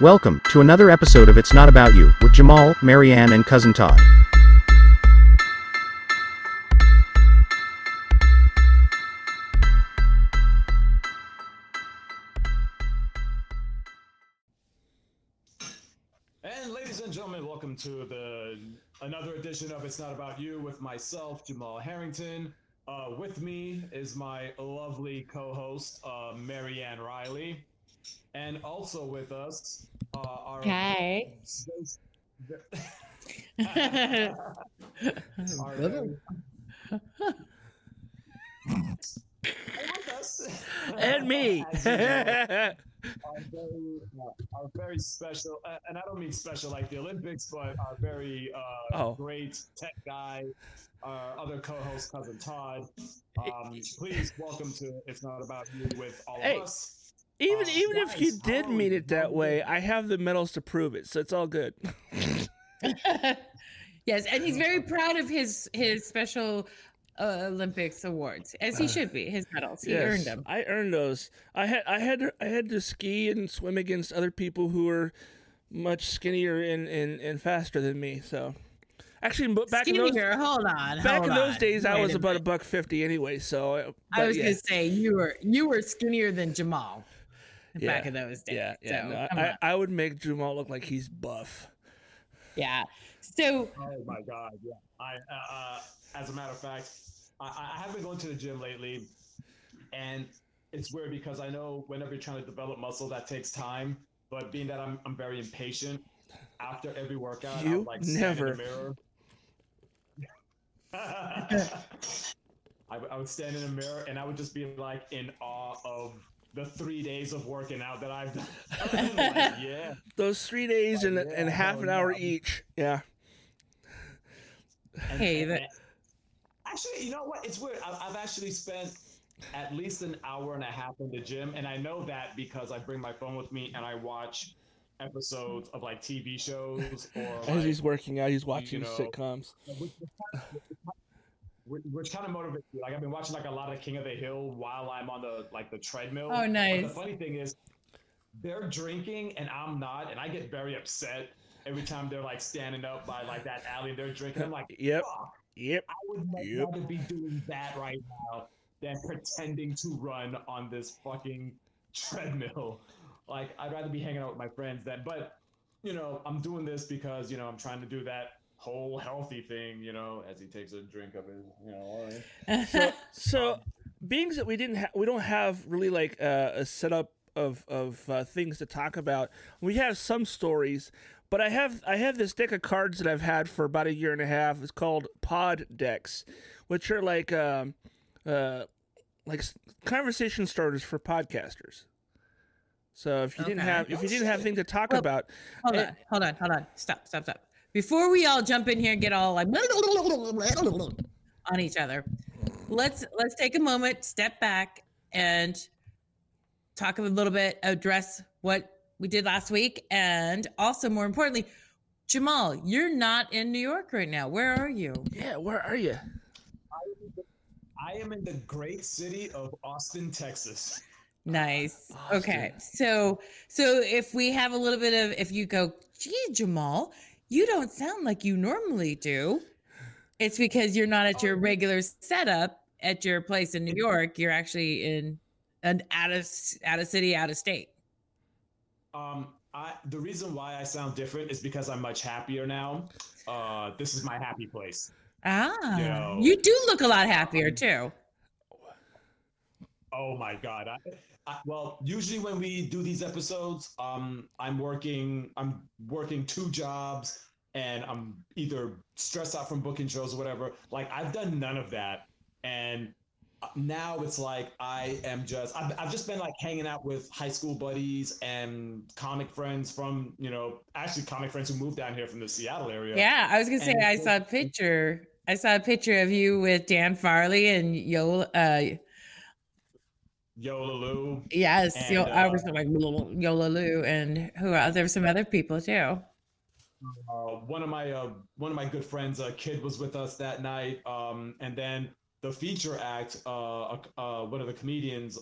Welcome to another episode of It's Not About You with Jamal, Marianne, and Cousin Todd. And ladies and gentlemen, welcome to another edition of It's Not About You with myself, Jamal Harrington. With me is my lovely co-host, Marianne Riley. And also with us, our okay. And me, our very special, and I don't mean special like the Olympics, but our very great tech guy, our other co-host, Cousin Todd. Please welcome to It's Not About You with all of us. Even nice. If you did mean it that way, I have the medals to prove it, so it's all good. Yes, and he's very proud of his special Olympics awards, as he should be. His medals, he earned them. I earned those. I had to ski and swim against other people who were much skinnier and faster than me. So, actually, back in those days, I was about $150 anyway. So, but, I was gonna say you were skinnier than Jamal. Back in those days. So, no, I would make Jamal look like he's buff. Yeah. So. Oh my God. Yeah. I as a matter of fact, I have been going to the gym lately, and it's weird because I know whenever you're trying to develop muscle, that takes time. But being that I'm very impatient, after every workout, I'm like stand in the mirror. I would stand in a mirror, and I would just be like in awe of the 3 days of working out that I've done. Like, those 3 days and half an hour each. Yeah. Actually, you know what? It's weird. I've actually spent at least an hour and a half in the gym, and I know that because I bring my phone with me and I watch episodes of like TV shows. Or as like, he's working out, he's watching sitcoms. Which kind of motivates me. Like I've been watching like a lot of King of the Hill while I'm on the treadmill. Oh, nice. But the funny thing is, they're drinking and I'm not, and I get very upset every time they're like standing up by like that alley and they're drinking. I'm like, yep. I would much rather be doing that right now than pretending to run on this fucking treadmill. Like I'd rather be hanging out with my friends then. But I'm doing this because I'm trying to do that whole healthy thing, as he takes a drink of his, So being that we don't have really like a setup of things to talk about. We have some stories, but I have this deck of cards that I've had for about a year and a half. It's called Pod Decks, which are like conversation starters for podcasters. So if you didn't have things to talk about, hold on, stop. Before we all jump in here and get all like on each other, let's take a moment, step back, and talk a little bit, address what we did last week, and also more importantly, Jamal, you're not in New York right now. Where are you? Yeah, where are you? I am in the great city of Austin, Texas. Nice. Austin. Okay. So if we have a little bit of, if you go, gee, Jamal, you don't sound like you normally do. It's because you're not at your regular setup at your place in New York. You're actually in an out of city, out of state. The reason why I sound different is because I'm much happier now. This is my happy place. Ah, you do look a lot happier too. Oh my God. Well, usually when we do these episodes, I'm working two jobs and I'm either stressed out from booking shows or whatever. Like I've done none of that. And now it's like, I've just been like hanging out with high school buddies and comic friends from, actually comic friends who moved down here from the Seattle area. Yeah. I was going to say, I saw a picture of you with Dan Farley and Yolaloo. Yes, and, I was like Yolaloo, and who else? There were some other people too. One of my good friends, a kid was with us that night, and then the feature act, one of the comedians,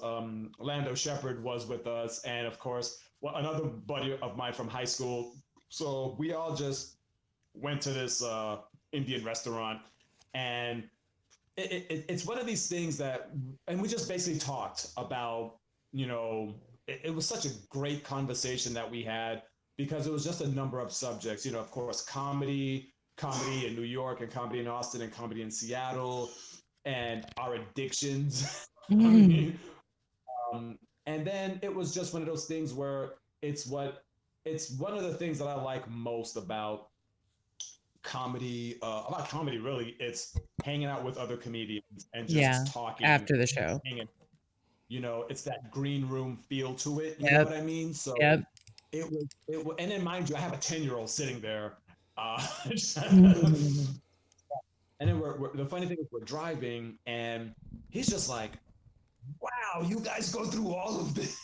Lando Shepherd, was with us, and of course, another buddy of mine from high school. So we all just went to this Indian restaurant, and it's one of these things that, and we just basically talked about, you know, it was such a great conversation that we had, because it was just a number of subjects, you know, of course, comedy in New York, and comedy in Austin, and comedy in Seattle, and our addictions. Mm. I mean, and then it was just one of those things where it's one of the things that I like most about comedy, really, it's hanging out with other comedians and just talking after the show. You know, it's that green room feel to it. You know what I mean? So it was, and then mind you, I have a 10-year-old sitting there. And then the funny thing is, we're driving, and he's just like, "Wow, you guys go through all of this,"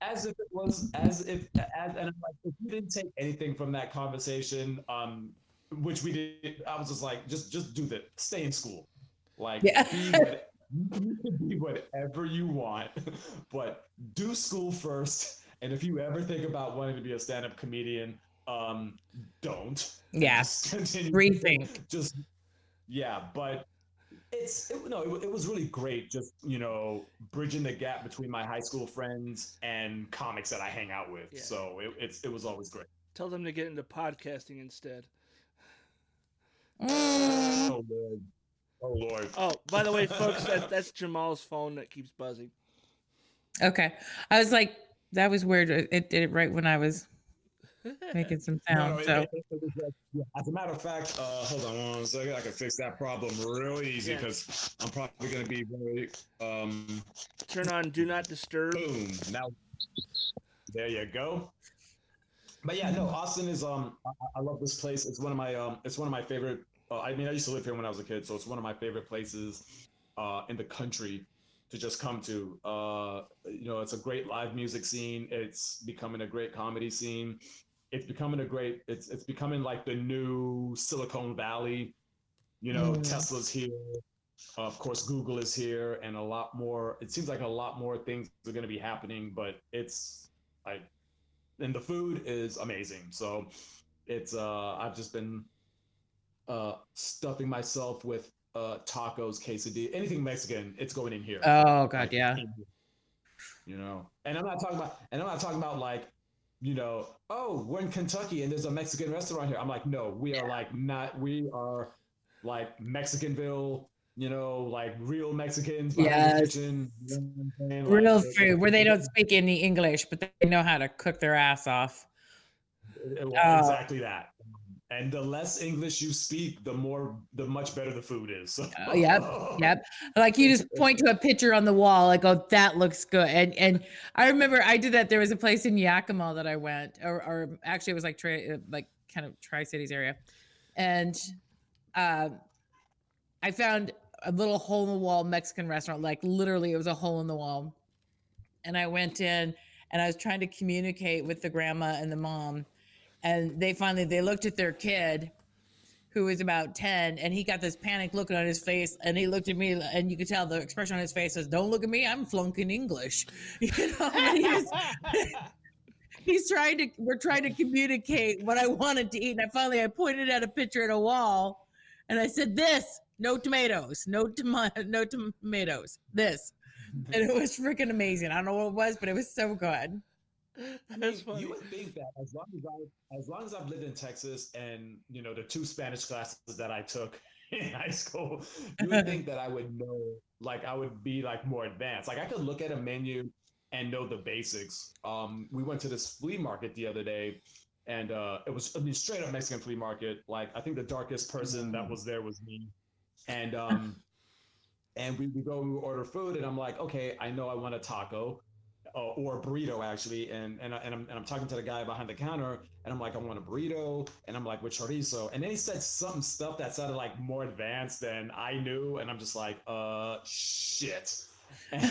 and I'm like, "If you didn't take anything from that conversation, which we did, I was just like, just do that. Stay in school, like." Yeah. You can be whatever you want, but do school first. And if you ever think about wanting to be a stand-up comedian, don't. Yes. Rethink. But it was really great. Just, you know, bridging the gap between my high school friends and comics that I hang out with. Yeah. So it was always great. Tell them to get into podcasting instead. Oh, man. Oh, Lord. Oh, by the way, folks, that's Jamal's phone that keeps buzzing. Okay. I was like, that was weird. It did it right when I was making some sound. As a matter of fact, hold on one second. I can fix that problem really easy because I'm probably going to be very... Turn on Do Not Disturb. Boom. Now, there you go. But yeah, no, Austin is... I love this place. It's one of my favorite... I used to live here when I was a kid, so it's one of my favorite places in the country to just come to. You know, it's a great live music scene. It's becoming a great comedy scene. It's becoming like the new Silicon Valley. You know, Tesla's here. Of course, Google is here, and a lot more. It seems like a lot more things are going to be happening, but and the food is amazing. So it's I've just been stuffing myself with tacos, quesadilla, anything Mexican, it's going in here. Oh God, yeah. You know, and I'm not talking about like, you know, oh, we're in Kentucky and there's a Mexican restaurant here. I'm like, no, we are like Mexicanville, you know, like real Mexicans. Yes. Kitchen, you know what I'm saying? Real food where they don't speak any English, but they know how to cook their ass off. Exactly that. And the less English you speak, the much better the food is. So. Oh, yep. Like you just point to a picture on the wall, like, oh, that looks good. And I remember I did that. There was a place in Yakima that I went, or actually it was like kind of Tri-Cities area, and I found a little hole in the wall Mexican restaurant. Like literally, it was a hole in the wall, and I went in and I was trying to communicate with the grandma and the mom. And they finally looked at their kid, who was about 10, and he got this panic look on his face. And he looked at me, and you could tell the expression on his face was, "Don't look at me, I'm flunking English." You know, and we're trying to communicate what I wanted to eat. And I pointed at a picture at a wall, and I said, "This, no tomatoes, this." And it was freaking amazing. I don't know what it was, but it was so good. I mean, you would think that as long as I've lived in Texas and, you know, the two Spanish classes that I took in high school, you would think that I would know, like I would be like more advanced. Like I could look at a menu and know the basics. We went to this flea market the other day, and it was straight up Mexican flea market. Like I think the darkest person that was there was me. And we go and we order food, and I'm like, okay, I know I want a taco. Or a burrito, actually, and I'm talking to the guy behind the counter, and I'm like, I want a burrito, and I'm like, with chorizo, and then he said some stuff that sounded like more advanced than I knew, and I'm just like, shit. I'm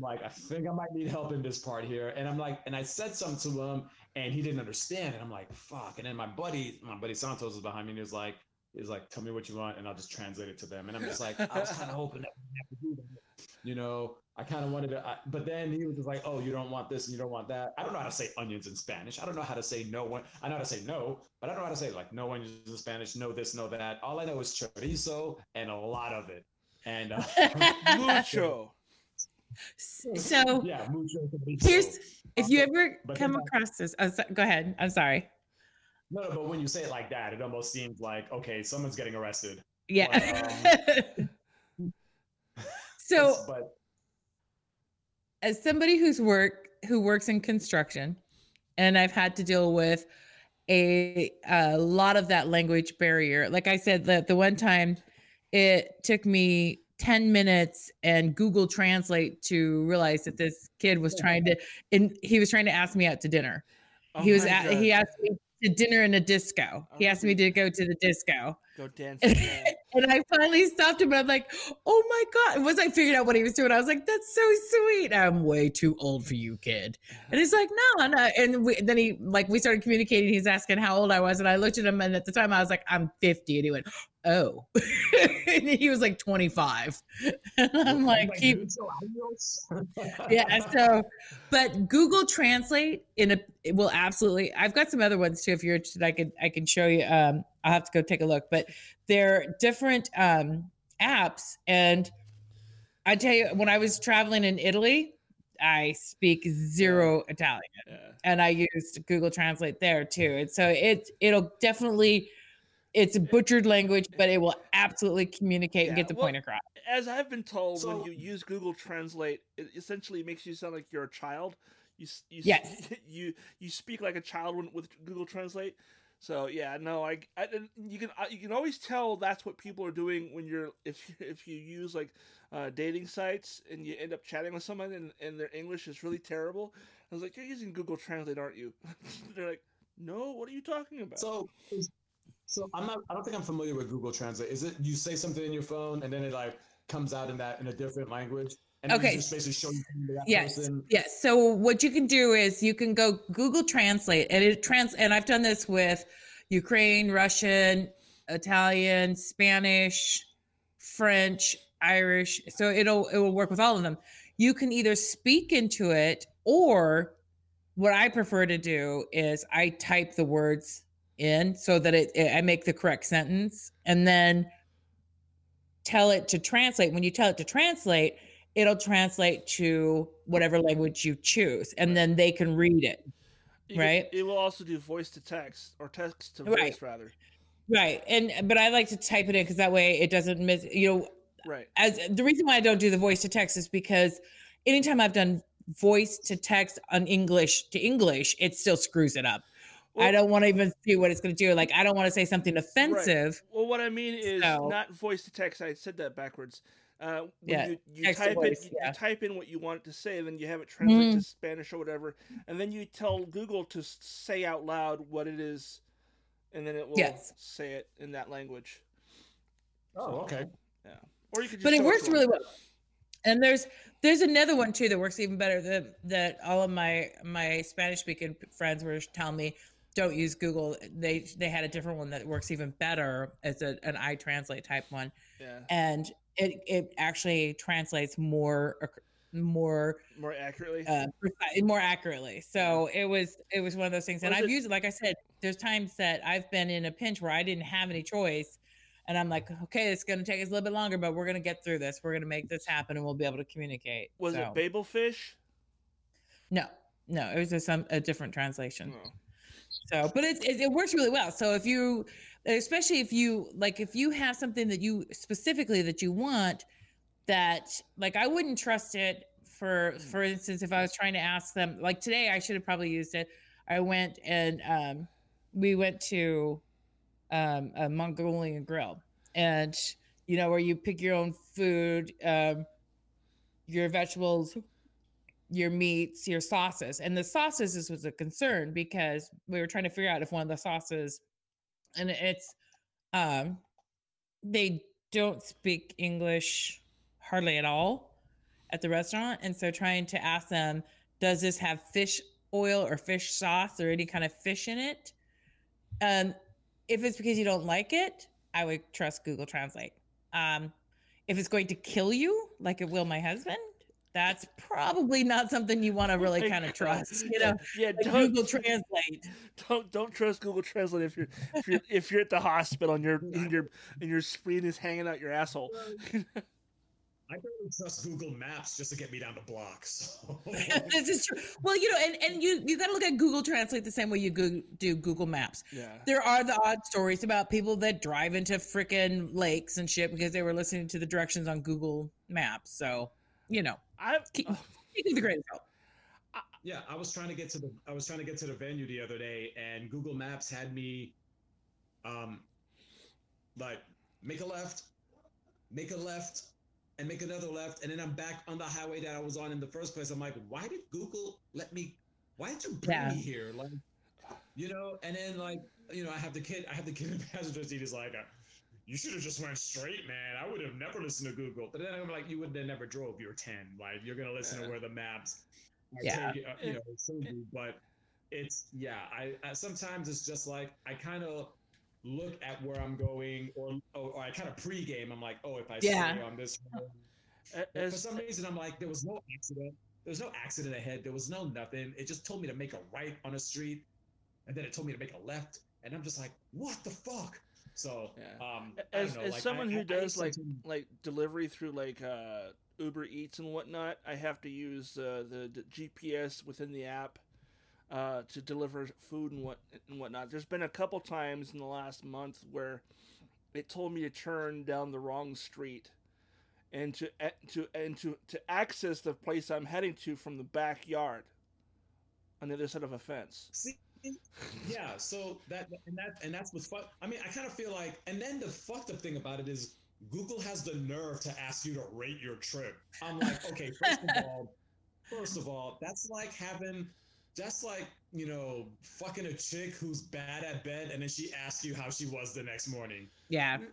like, I think I might need help in this part here, and I'm like, and I said something to him, and he didn't understand, and I'm like, fuck, and then my buddy Santos was behind me, and he was like, is like, tell me what you want and I'll just translate it to them. And I'm just like, I was kind of hoping that we would never do that. You know, I kind of wanted to, but then he was just like, oh, you don't want this and you don't want that. I don't know how to say onions in Spanish. I don't know how to say no one. I know how to say no, but I don't know how to say like no onions in Spanish, no this, no that. All I know is chorizo and a lot of it. And mucho. So yeah, mucho. Here's, if you ever come across this, oh, so, go ahead. I'm sorry. No, but when you say it like that, it almost seems like, okay, someone's getting arrested. Yeah. But, so but, as somebody who works in construction, and I've had to deal with a lot of that language barrier. Like I said, the one time it took me 10 minutes and Google Translate to realize that this kid was trying to, and he was trying to ask me out to dinner. Oh, he asked me to dinner in a disco. He asked me to go to the disco. Go dance. And I finally stopped him, and I'm like, oh my God. And once I figured out what he was doing, I was like, that's so sweet. I'm way too old for you, kid. And he's like, no. And then he, like, we started communicating. He's asking how old I was. And I looked at him, and at the time I was like, I'm 50. And he went, oh. And he was like 25. And I'm like, keep. Yeah. So, but Google Translate it will absolutely, I've got some other ones too. If you're interested, I can show you, I'll have to go take a look, but they're different apps. And I tell you, when I was traveling in Italy, I speak zero Italian, and I used Google Translate there too. And so it'll definitely, it's a butchered language, but it will absolutely communicate and get the point across. As I've been told, when you use Google Translate, it essentially makes you sound like you're a child. You speak like a child with Google Translate. So yeah, no, you can always tell that's what people are doing when you're if you use like dating sites and you end up chatting with someone and their English is really terrible. I was like, you're using Google Translate, aren't you? They're like, no, what are you talking about? So I don't think I'm familiar with Google Translate. Is it you say something in your phone and then it like comes out in a different language? And okay. Just basically show you that person. Yes. So what you can do is you can go Google Translate, and and I've done this with Ukraine, Russian, Italian, Spanish, French, Irish. So it will work with all of them. You can either speak into it, or what I prefer to do is I type the words in so that I make the correct sentence, and then tell it to translate. When you tell it to translate, it'll translate to whatever language you choose, and then they can read it, right? It will also do voice to text, or text to voice, rather. Right, but I like to type it in because that way it doesn't miss, you know. Right. The reason why I don't do the voice to text is because anytime I've done voice to text on English to English, it still screws it up. Well, I don't want to even see what it's going to do. Like, I don't want to say something offensive. Right. Well, what I mean is not voice to text. I said that backwards. You type in what you want it to say, and then you have it translate to Spanish or whatever, and then you tell Google to say out loud what it is, and then it will say it in that language. Oh, okay. Yeah. Or you could just it works really well. And there's another one too that works even better that all of my Spanish speaking friends were telling me don't use Google. They had a different one that works even better as an iTranslate type one. Yeah. And it actually translates more accurately. More accurately. So it was one of those things. And I've used it. Like I said, there's times that I've been in a pinch where I didn't have any choice, and I'm like, okay, it's going to take us a little bit longer, but we're going to get through this. We're going to make this happen, and we'll be able to communicate. Was it Babelfish? No, it was just a different translation. Oh. So, but it works really well. So especially if you have something that you specifically that you want, that like I wouldn't trust it for instance, if I was trying to ask them, like today I should have probably used it. I went and we went to a Mongolian grill, and you know where you pick your own food, your vegetables, your meats, your sauces. And the sauces, this was a concern because we were trying to figure out if one of the sauces, and it's, they don't speak English hardly at all at the restaurant. And so trying to ask them, does this have fish oil or fish sauce or any kind of fish in it? If it's because you don't like it, I would trust Google Translate. If it's going to kill you, like it will my husband, that's probably not something you want to really kind of trust. You know, yeah, like Google Translate. Don't trust Google Translate if you're at the hospital and your screen is hanging out your asshole. I don't trust Google Maps just to get me down to blocks. This is true. Well, you know, and you got to look at Google Translate the same way you do Google Maps. Yeah. There are the odd stories about people that drive into freaking lakes and shit because they were listening to the directions on Google Maps. So, you know, keep the greatest help. Yeah, I was trying to get to the venue the other day, and Google Maps had me, like make a left. And make another left, and then I'm back on the highway that I was on in the first place. I'm like, why did Google let me? Why did you bring me here? Like, you know. And then, like, you know, I have the kid in the passenger seat. He's like, you should have just went straight, man. I would have never listened to Google. But then I'm like, you would have never drove. You're 10. Like, you're gonna listen to where the maps. I sometimes it's just like I kind of look at where I'm going, or I kind of pregame. I'm like, oh, if I stay on this road. For some reason, I'm like, there was no accident. There was no accident ahead. There was no nothing. It just told me to make a right on a street, and then it told me to make a left, and I'm just like, what the fuck? So, as someone who does delivery through Uber Eats and whatnot, I have to use the GPS within the app. To deliver food and whatnot. There's been a couple times in the last month where it told me to turn down the wrong street, and to access the place I'm heading to from the backyard, on the other side of a fence. See, yeah. So that's what's fun. I mean, I kind of feel like, and then the fucked up thing about it is Google has the nerve to ask you to rate your trip. I'm like, okay, first of all, that's like having. That's like, you know, fucking a chick who's bad at bed, and then she asks you how she was the next morning. Yeah. You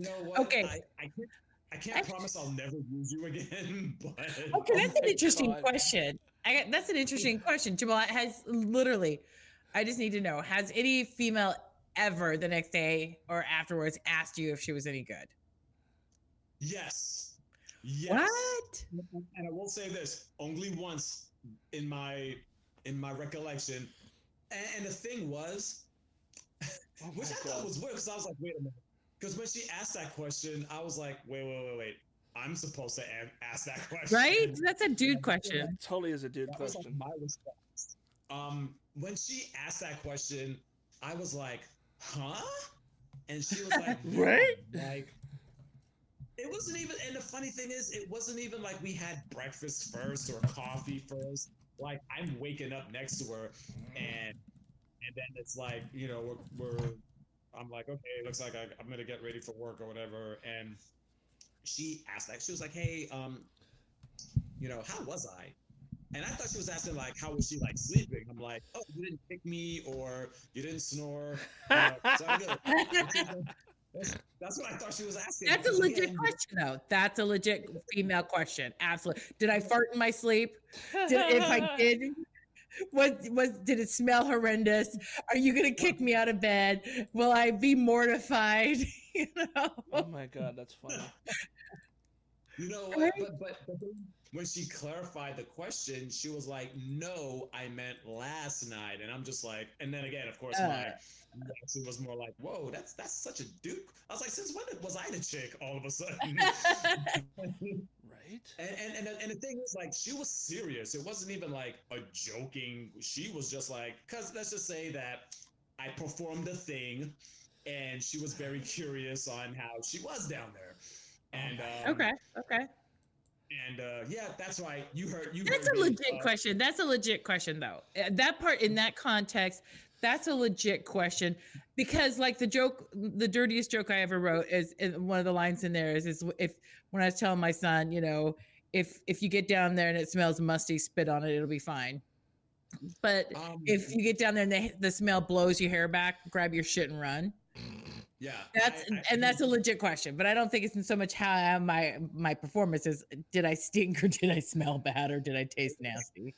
know what? Okay. I can't promise I'll never use you again. But okay, that's an interesting question. That's an interesting question, Jamal. I just need to know: has any female ever the next day or afterwards asked you if she was any good? Yes. What? And I will say this: only once. In my recollection, and the thing was, which I thought was weird, because I was like, wait a minute, because when she asked that question, I was like, wait, I'm supposed to ask that question, right? That's a dude question. That totally is a dude question. That was like my response. When she asked that question, I was like, huh? And she was like, right? Like. It wasn't even, and the funny thing is, it wasn't even like we had breakfast first or coffee first. Like, I'm waking up next to her, and then it's like, you know, I'm like, okay, it looks like I'm gonna get ready for work or whatever. And she asked, like, she was like, hey, you know, how was I? And I thought she was asking, like, how was she, like, sleeping? I'm like, oh, you didn't kick me, or you didn't snore. So I'm good. That's what I thought she was asking. That's a legit question, though. That's a legit female question. Absolutely. Did I fart in my sleep? If I did, did it smell horrendous? Are you going to kick me out of bed? Will I be mortified? You know? Oh my God, that's funny. You know what? But when she clarified the question, she was like, "No, I meant last night." And I'm just like, and then again, of course, it was more like, whoa, that's such a duke. I was like, since when was I the chick all of a sudden? Right. And the thing is, like, she was serious. It wasn't even like a joking. She was just like, because let's just say that I performed a thing, and she was very curious on how she was down there. And okay. And yeah, that's right. That's a legit question. That's a legit question, though. That part in that context. That's a legit question, because like the dirtiest joke I ever wrote is one of the lines in there is if when I was telling my son, you know, if you get down there and it smells musty, spit on it, it'll be fine. But if you get down there and the smell blows your hair back, grab your shit and run. Yeah, that's a legit question, but I don't think it's in so much how my performance is. Did I stink, or did I smell bad, or did I taste nasty?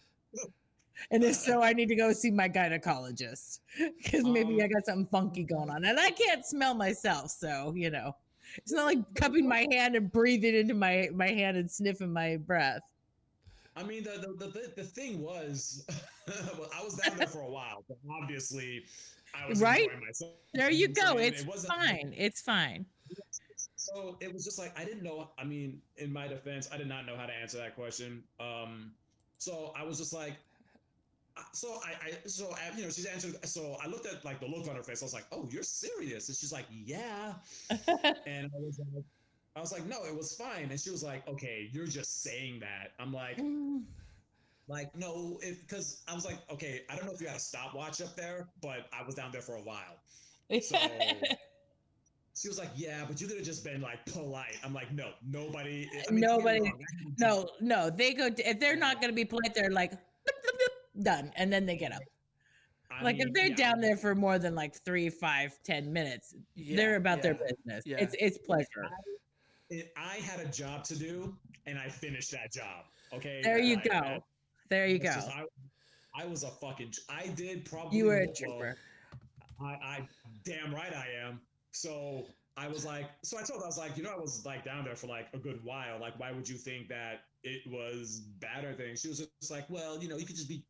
And if so, I need to go see my gynecologist because maybe I got something funky going on. And I can't smell myself. So, you know, it's not like cupping my hand and breathing into my hand and sniffing my breath. I mean, the thing was, well, I was down there for a while, but obviously I was enjoying myself. There you go. So, it's fine. It's fine. So it was just like, I didn't know. I mean, in my defense, I did not know how to answer that question. So I was just like, So I you know, she's answering. So I looked at like the look on her face. I was like, "Oh, you're serious?" And she's like, "Yeah." And I was like, "No, it was fine." And she was like, "Okay, you're just saying that." I'm like, no, because I was like, "Okay, I don't know if you had a stopwatch up there, but I was down there for a while." So she was like, "Yeah, but you could have just been like polite." I'm like, "No, nobody. I mean, nobody. No. They go if they're not going to be polite. They're like." Done, and then they get up. If they're down there for more than like 3, 5, 10 minutes, they're about their business. Yeah. It's pleasure. I had a job to do, and I finished that job. Okay, there you go. Just, I was a fucking. I did probably. You were a trooper. I damn right I am. So I was like, so I told her, I was like, you know, I was like down there for like a good while. Like, why would you think that it was bad or thing? She was just like, well, you know, you could just be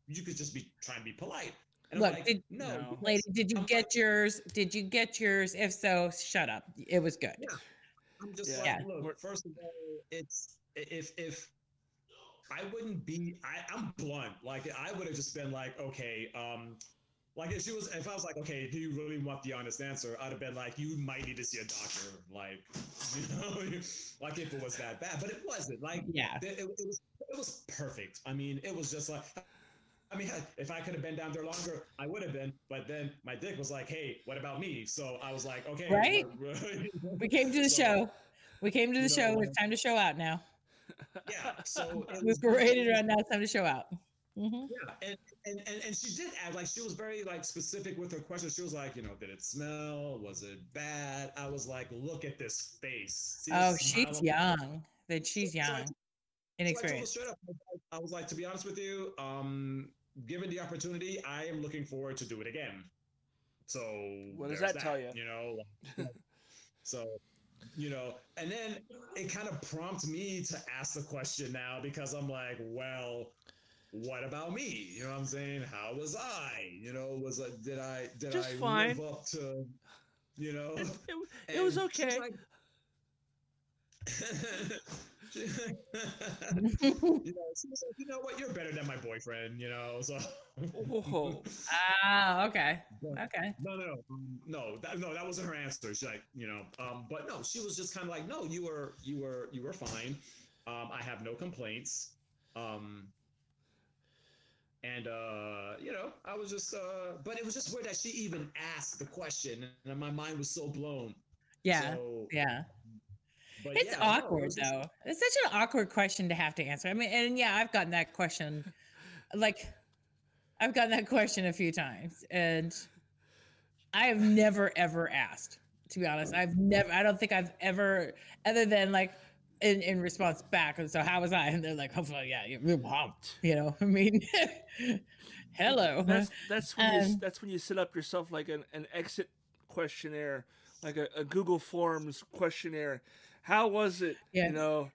trying to be polite. And look, I'm like, no. Lady, did you get yours? Did you get yours? If so, shut up. It was good. Yeah. I'm just look, first of all, it's if I wouldn't be, I'm blunt. Like I would have just been like, okay, like if I was like, okay, do you really want the honest answer? I'd have been like, you might need to see a doctor. Like, you know, like if it was that bad, but it wasn't. Like, yeah, it was perfect. I mean, it was just like, I mean, if I could have been down there longer, I would have been. But then my dick was like, hey, what about me? So I was like, okay, right. We came to the show. Show. It's time to show out now. Yeah. So we're paraded around now. It's time to show out. Mm-hmm. Yeah, and she did add, like, she was very, like, specific with her question. She was like, you know, did it smell? Was it bad? I was like, look at this face. See, she's young. Inexperienced. So I was like, to be honest with you, given the opportunity, I am looking forward to do it again. So what does that tell you? You know, so... You know, and then it kind of prompts me to ask the question now because I'm like, well, what about me? You know what I'm saying? How was I? You know, did I live up to, you know? It was okay. Like, you know what? You're better than my boyfriend, you know? So. Okay. Okay. No, that wasn't her answer. She like, you know, but no, she was just kind of like, no, you were fine. I have no complaints. And you know, I was just, but it was just weird that she even asked the question and my mind was so blown. Yeah. So, yeah. But it's awkward, though. It's such an awkward question to have to answer. I mean, and yeah, I've gotten that question. Like, I've gotten that question a few times. And I have never, ever asked, to be honest. I don't think I've ever, other than like in response back. And so, how was I? And they're like, oh, yeah, you're pumped. You know, I mean, hello. That's when you set up yourself like an exit questionnaire. Like a Google Forms questionnaire. How was it, you know,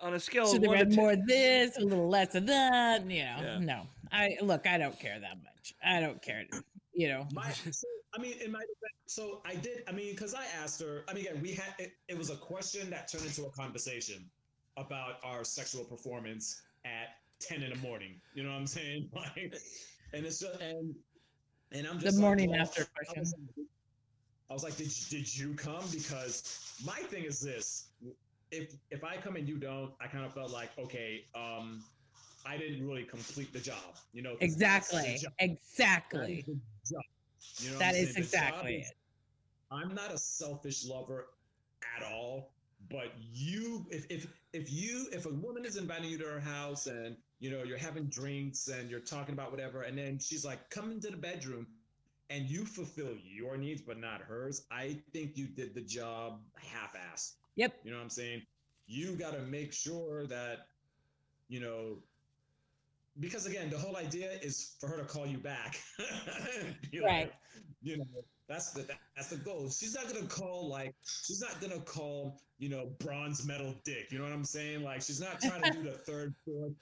on a scale of one to 10? Should have more of this, a little less of that, you know. Yeah. No. I don't care that much. I don't care, you know. Because I asked her, I mean, again, we had, it was a question that turned into a conversation about our sexual performance at 10 in the morning. You know what I'm saying? Like, and it's just, and I'm just the morning like, after question. I was like, did you come? Because my thing is this, if I come and you don't, I kind of felt like, okay, I didn't really complete the job, you know? Exactly. That is, job. You know that is exactly it. I'm not a selfish lover at all, but you, if a woman is inviting you to her house and, you know, you're having drinks and you're talking about whatever, and then she's like, come into the bedroom. And you fulfill your needs, but not hers. I think you did the job half-assed. Yep. You know what I'm saying? You got to make sure that, you know, because again, the whole idea is for her to call you back. Right. Like, you know, that's the goal. She's not gonna call, you know, bronze medal dick. You know what I'm saying? Like, she's not trying to do the third, fourth.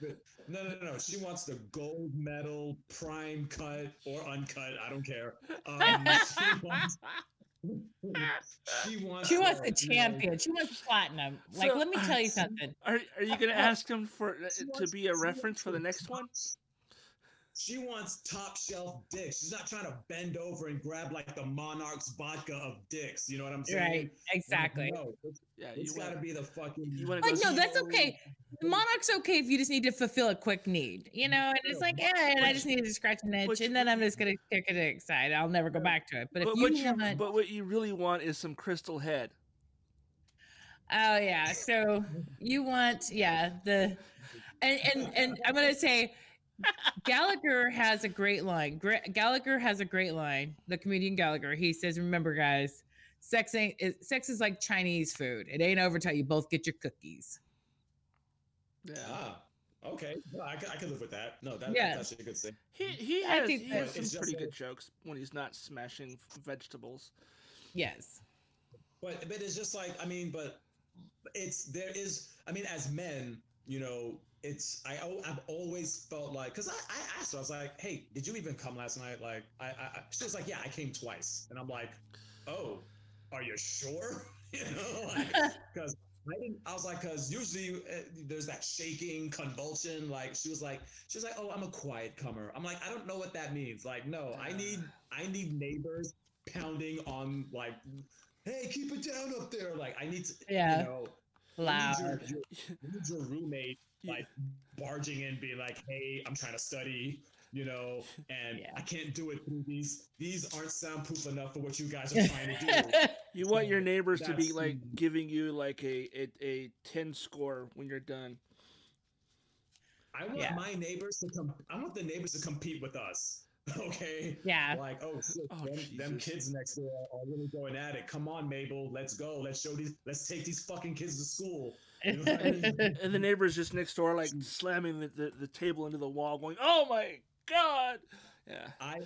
No. She wants the gold medal, prime cut or uncut. I don't care. She wants a champion. She wants platinum. Like, so, let me tell you something. Are you going to ask him to be a reference for the next one? She wants top shelf dicks. She's not trying to bend over and grab like the Monarch's vodka of dicks. You know what I'm saying? Right. Exactly. Like, no, it's got to be the fucking. That's okay. The Monarch's okay if you just need to fulfill a quick need, you know. And it's like, I just need to scratch an itch, and then I'm just gonna kick it aside. I'll never go back to it. But what you really want is some crystal head. Oh yeah. So you want and I'm gonna say. Gallagher has a great line. The comedian Gallagher, he says, "Remember, guys, sex is like Chinese food. It ain't over till you both get your cookies." Yeah. Okay. No, I can live with that. No, that's actually a good thing. He has some pretty good jokes when he's not smashing vegetables. Yes. But it's just like, I mean, but it's there is, I mean, as men, you know. I've always felt like, because I asked her, I was like, "Hey, did you even come last night?" Like, she was like, "Yeah, I came twice," and I'm like, "Oh, are you sure?" You know, like, because I was like, because usually there's that shaking convulsion. Like, she was like, "Oh, I'm a quiet comer." I'm like, I don't know what that means. Like, no, I need neighbors pounding on, like, "Hey, keep it down up there." Like, I need to, you know, loud. I need your roommate. Like barging in, being like, "Hey, I'm trying to study, you know, and I can't do it. These aren't soundproof enough for what you guys are trying to do." You want your neighbors to be like giving you like a 10 score when you're done. I want my neighbors to come. I want the neighbors to compete with us. Okay. Yeah. Like, oh, shit, them kids next door are really going at it. Come on, Mabel, let's go. Let's take these fucking kids to school. You know what I mean? And the neighbors just next door, like slamming the table into the wall, going, "Oh my God." Yeah. I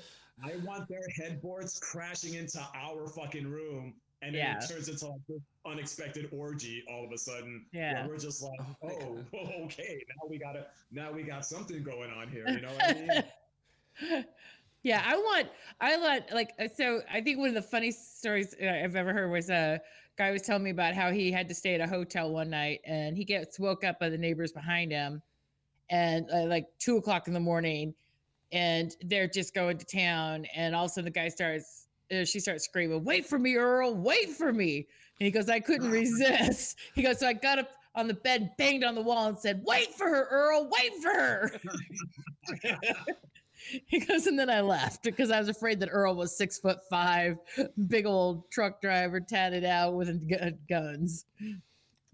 want their headboards crashing into our fucking room, and then it turns into like this unexpected orgy all of a sudden. Yeah. Where we're just like, oh, okay, now we got something going on here. You know what I mean? Yeah, I want like, so I think one of the funniest stories I've ever heard was a guy was telling me about how he had to stay at a hotel one night, and he gets woke up by the neighbors behind him, and like 2:00 in the morning, and they're just going to town, and all of a sudden the guy she starts screaming, "Wait for me, Earl, wait for me." And he goes, "I couldn't resist." He goes, "So I got up on the bed, banged on the wall and said, 'Wait for her, Earl, wait for her.'" He goes, "And then I left because I was afraid that Earl was 6'5", big old truck driver, tatted out with guns."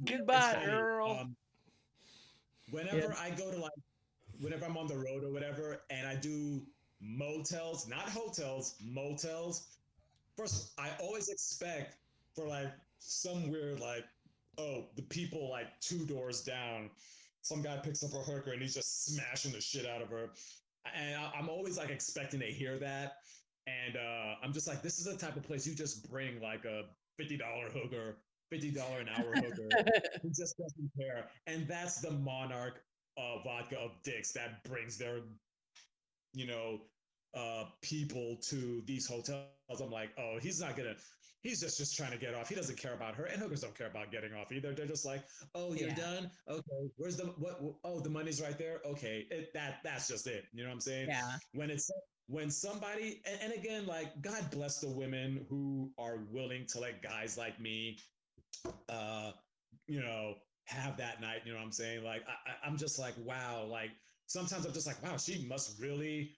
Goodbye, Earl. Whenever I go to, like, whenever I'm on the road or whatever, and I do motels, not hotels, motels. First, I always expect for like some weird, like, oh, the people like two doors down, some guy picks up a hooker and he's just smashing the shit out of her. And I'm always like expecting to hear that. And I'm just like, this is the type of place you just bring like a $50 hooker, $50 an hour hooker who just doesn't care. And that's the Monarch vodka of dicks that brings their, you know, people to these hotels. I'm like, oh, he's just trying to get off. He doesn't care about her. And hookers don't care about getting off either. They're just like, oh, you're done? Okay. Where's the money's right there. Okay. That's just it. You know what I'm saying? Yeah. When somebody, and again, like, God bless the women who are willing to let guys like me, you know, have that night. You know what I'm saying? Like, I'm just like, wow. Like, sometimes I'm just like, wow, she must really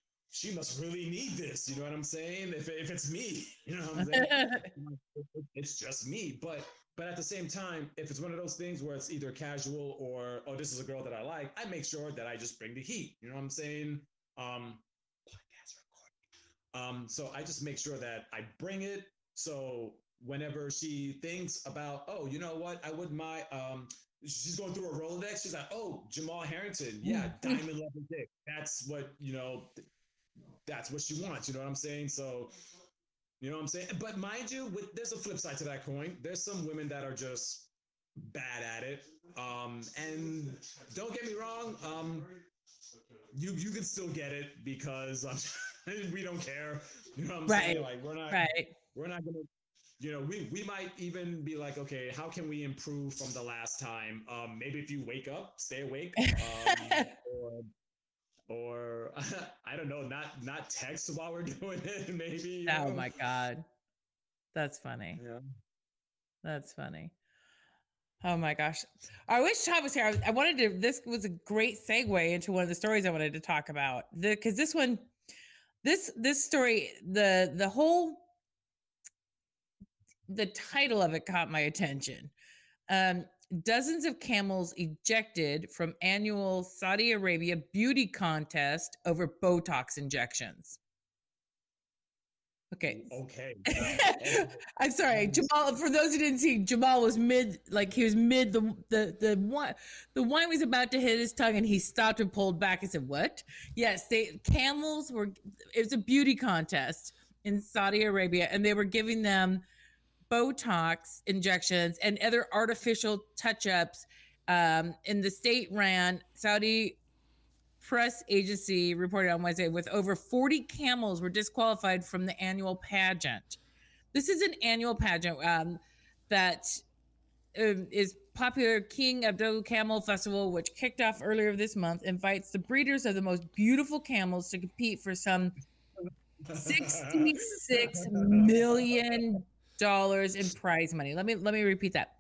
need this. You know what I'm saying? If it's me, you know what I'm saying? It's just me. But at the same time, if it's one of those things where it's either casual or, oh, this is a girl that I like, I make sure that I just bring the heat. You know what I'm saying? Podcast recording. So I just make sure that I bring it. So whenever she thinks about, oh, you know what? I wouldn't mind, she's going through a Rolodex. She's like, oh, Jamal Harrington. Yeah, diamond level dick. That's what, you know, that's what she wants. You know what I'm saying? So, you know what I'm saying? But mind you, with, there's a flip side to that coin. There's some women that are just bad at it. And don't get me wrong. You can still get it because we don't care. You know what I'm saying? Like, we're not going to. You know, we might even be like, okay, how can we improve from the last time? Maybe if you wake up, stay awake, or I don't know, not text while we're doing it. Maybe. Oh my God, that's funny. Yeah, that's funny. Oh my gosh, I wish Todd was here. I wanted to. This was a great segue into one of the stories I wanted to talk about. Because this one, this story, the whole. The title of it caught my attention. Dozens of camels ejected from annual Saudi Arabia beauty contest over Botox injections. Okay. I'm sorry, Jamal. For those who didn't see, Jamal was mid. The wine was about to hit his tongue, and he stopped and pulled back and said, "What?" Yes, camels were. It was a beauty contest in Saudi Arabia, and they were giving them Botox injections and other artificial touch-ups. In the state ran Saudi press agency reported on Wednesday with over 40 camels were disqualified from the annual pageant. This is an annual pageant that is popular. King Abdul Camel Festival, which kicked off earlier this month, invites the breeders of the most beautiful camels to compete for some $66 million in prize money. Let me repeat that.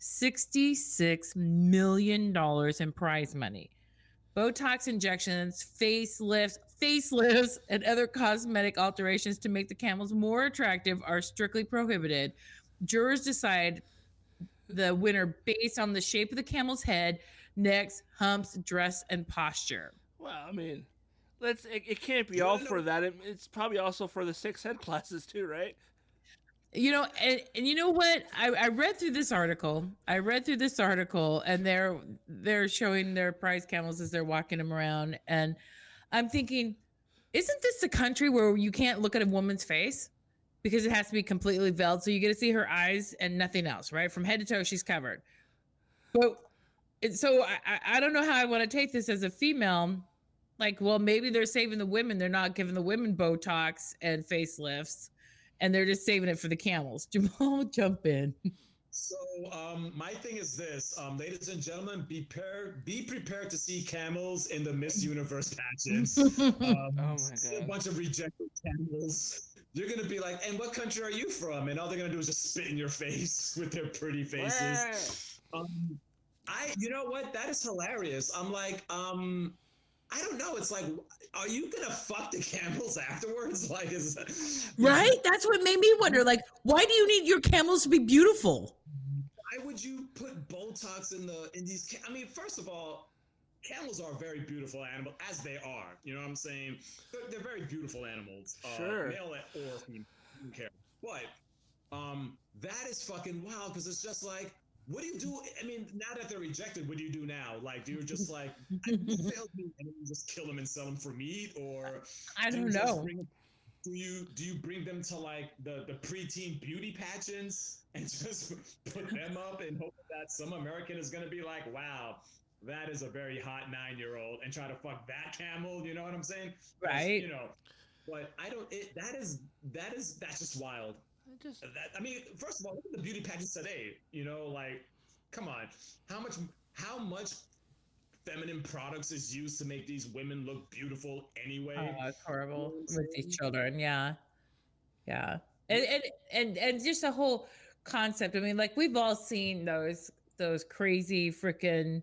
$66 million in prize money. Botox injections, facelifts, and other cosmetic alterations to make the camels more attractive are strictly prohibited. Jurors decide the winner based on the shape of the camel's head, necks, humps, dress, and posture. Well, I mean, it can't be all for that. It's probably also for the 6 head classes too, right? You know, and you know what? I read through this article. And they're showing their prize camels as they're walking them around. And I'm thinking, isn't this the country where you can't look at a woman's face because it has to be completely veiled? So you get to see her eyes and nothing else, right? From head to toe, she's covered. But so I don't know how I want to take this as a female. Like, well, maybe they're saving the women. They're not giving the women Botox and facelifts. And they're just saving it for the camels. Jamal, jump in. So my thing is this, ladies and gentlemen, be prepared to see camels in the Miss Universe pageants. See a bunch of rejected camels. You're gonna be like, and what country are you from? And all they're gonna do is just spit in your face with their pretty faces. You know what? That is hilarious. I'm like, I don't know. It's like, are you going to fuck the camels afterwards? Like, right? That's what made me wonder. Like, why do you need your camels to be beautiful? Why would you put Botox in these? I mean, first of all, camels are a very beautiful animal, as they are. You know what I'm saying? They're very beautiful animals. Sure. Male or female. I don't care. But that is fucking wild because it's just like, what do you do? I mean, now that they're rejected, what do you do now? Like, do you just like, I failed you and you just kill them and sell them for meat? Or I don't know. Do you bring them to like the preteen beauty pageants and just put them up and hope that some American is going to be like, wow, that is a very hot 9-year-old and try to fuck that camel? You know what I'm saying? Right. You know, but I don't, that's just wild. I mean, first of all, look at the beauty pageants today. You know, like, come on, how much feminine products is used to make these women look beautiful anyway? Oh, it's horrible with these children. Yeah, and just the whole concept. I mean, like we've all seen those crazy freaking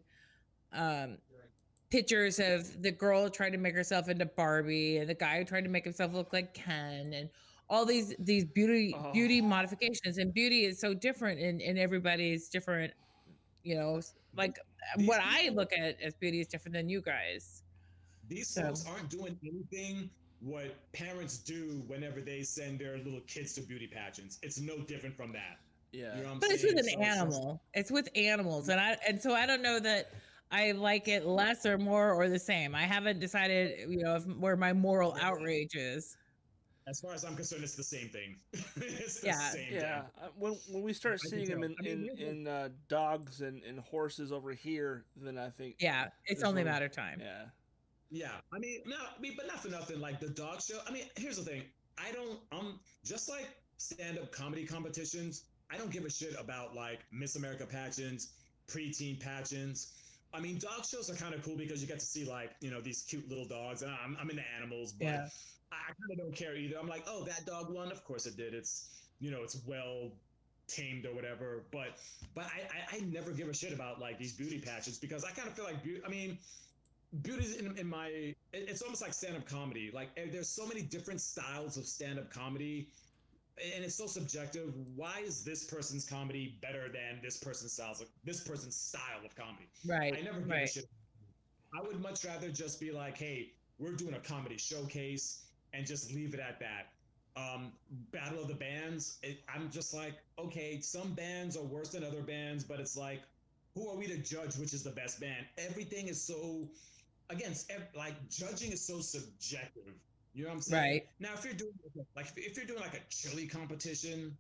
pictures of the girl trying to make herself into Barbie and the guy who tried to make himself look like Ken and. All these beauty modifications, and beauty is so different in everybody's different, you know, like what I look at as beauty is different than you guys. These folks aren't doing anything what parents do whenever they send their little kids to beauty pageants. It's no different from that. Yeah. But it's with an animal. It's with animals. And so I don't know that I like it less or more or the same. I haven't decided, if where my moral outrage is. As far as I'm concerned, it's the same thing. It's the same thing. When we start seeing them in dogs and horses over here, then I think it's only a matter of time. Yeah. Yeah. But not for nothing. Like the dog show. Here's the thing. I'm just like stand-up comedy competitions. I don't give a shit about like Miss America pageants, preteen pageants. Dog shows are kind of cool because you get to see like, these cute little dogs. And I'm into animals, but I kind of don't care either. I'm like, oh, that dog won. Of course it did. It's, it's well tamed or whatever. But I never give a shit about like these beauty pageants because I kind of feel like beauty it's almost like stand-up comedy. Like there's so many different styles of stand-up comedy and it's so subjective. Why is this person's comedy better than this person's style of comedy? Right. I never give a shit. I would much rather just be like, hey, we're doing a comedy showcase and just leave it at that. Battle of the bands. I'm just like, okay, some bands are worse than other bands, but it's like, who are we to judge which is the best band? Everything is so, again, like judging is so subjective. You know what I'm saying? Right. Now, if you're doing like a chili competition,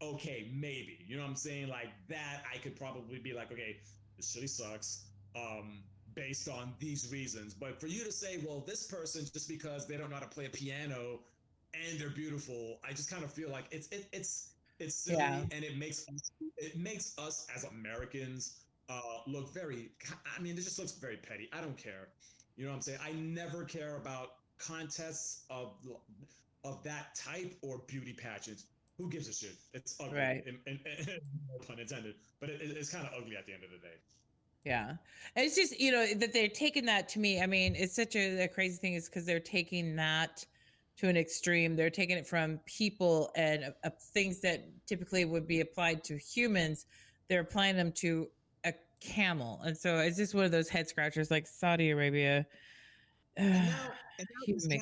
okay, maybe. You know what I'm saying? Like that, I could probably be like, okay, this chili sucks, based on these reasons. But for you to say, well, this person just because they don't know how to play a piano and they're beautiful, I just kind of feel like it's silly, and it makes us as Americans look very. It just looks very petty. I don't care. You know what I'm saying? I never care about contests of that type or beauty pageants. Who gives a shit? It's ugly, right. And no pun intended, but it's kind of ugly at the end of the day. Yeah, and it's just that they're taking that to me. It's such a crazy thing is because they're taking that to an extreme. They're taking it from people and things that typically would be applied to humans. They're applying them to a camel, and so it's just one of those head scratchers, like Saudi Arabia. And now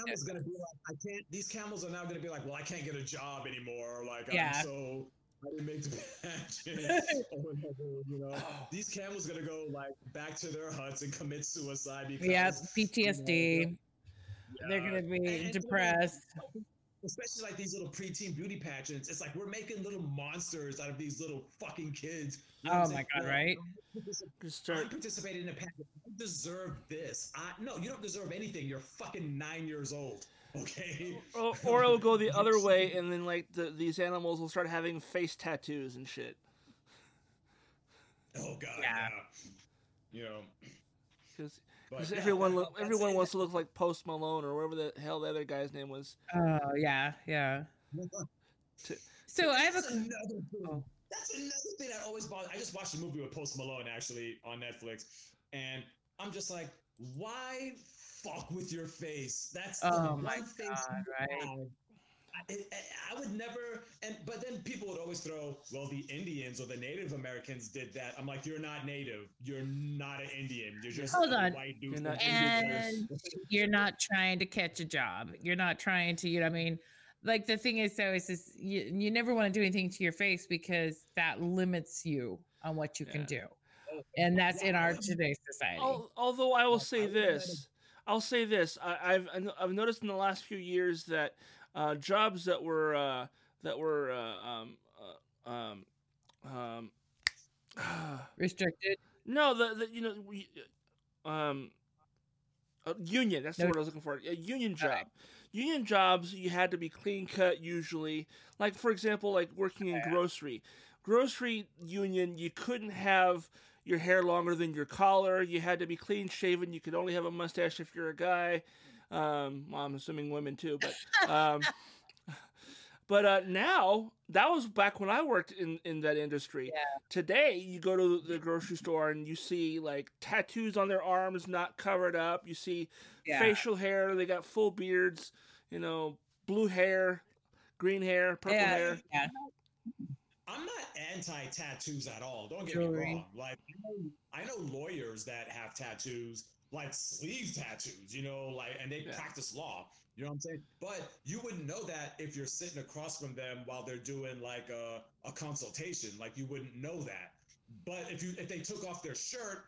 these camels are now going to be like, well, I can't get a job anymore. Like, I didn't make the pageant or whatever, These camels are going to go like back to their huts and commit suicide because PTSD. They're going to be depressed. Especially like these little preteen beauty pageants. It's like we're making little monsters out of these little fucking kids. God, right? I participated in a pageant. I deserve this. No, you don't deserve anything. You're fucking 9 years old, okay? Or it'll go the other way, and then like these animals will start having face tattoos and shit. Oh God, yeah. Because everyone wants to look like Post Malone or whatever the hell the other guy's name was. Oh yeah. That's another thing that always bothers. I just watched a movie with Post Malone actually on Netflix, and I'm just like, why fuck with your face? That's right? I would never, but then people would always throw, well, the Indians or the Native Americans did that. I'm like, you're not Native. You're not an Indian. You're just a white dude. You're not trying to catch a job. You're not trying to, like the thing is, you never want to do anything to your face because that limits you on what you can do. And that's in our today's society. Although I will say this. I'll say this. I've noticed in the last few years that jobs that were restricted. No, union. That's the word I was looking for. A union job. Right. Union jobs. You had to be clean cut usually. Like for example, like working in grocery. Grocery union. You couldn't have your hair longer than your collar. You had to be clean shaven. You could only have a mustache if you're a guy. Well, I'm assuming women too, but now that was back when I worked in that industry. Yeah. Today, you go to the grocery store and you see like tattoos on their arms, not covered up. You see facial hair. They got full beards. Blue hair, green hair, purple hair. Yeah. I'm not anti-tattoos at all. Don't get me wrong. Like I know lawyers that have tattoos. like sleeve tattoos, you know, like, and they practice law, you know what I'm saying? But you wouldn't know that if you're sitting across from them while they're doing like a consultation, like you wouldn't know that. But if they took off their shirt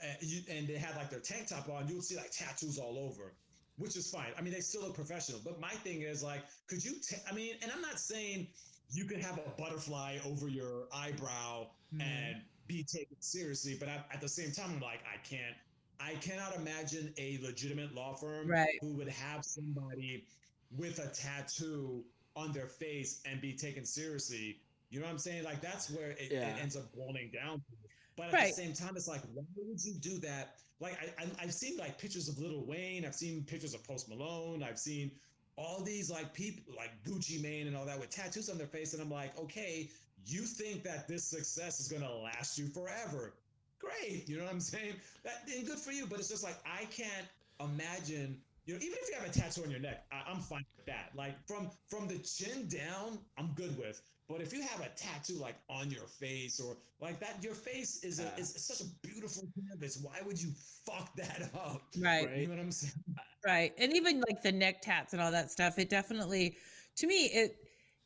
and they had like their tank top on, you would see like tattoos all over, which is fine. I mean, they still look professional. But my thing is like, could you, and I'm not saying you could have a butterfly over your eyebrow and be taken seriously. But at the same time, I'm like, I cannot imagine a legitimate law firm who would have somebody with a tattoo on their face and be taken seriously. You know what I'm saying? Like, that's where it ends up boiling down. But at the same time, it's like, why would you do that? Like, I've seen, like, pictures of Little Wayne. I've seen pictures of Post Malone. I've seen all these, like, people, like Gucci Mane and all that with tattoos on their face. And I'm like, okay, you think that this success is going to last you forever. Great. You know what I'm saying? And good for you. But it's just like, I can't imagine... You know, even if you have a tattoo on your neck, I'm fine with that. Like from the chin down, I'm good with. But if you have a tattoo like on your face or like that, your face is such a beautiful canvas. Why would you fuck that up? Right. You know what I'm saying? Right. And even like the neck tats and all that stuff, it definitely, to me,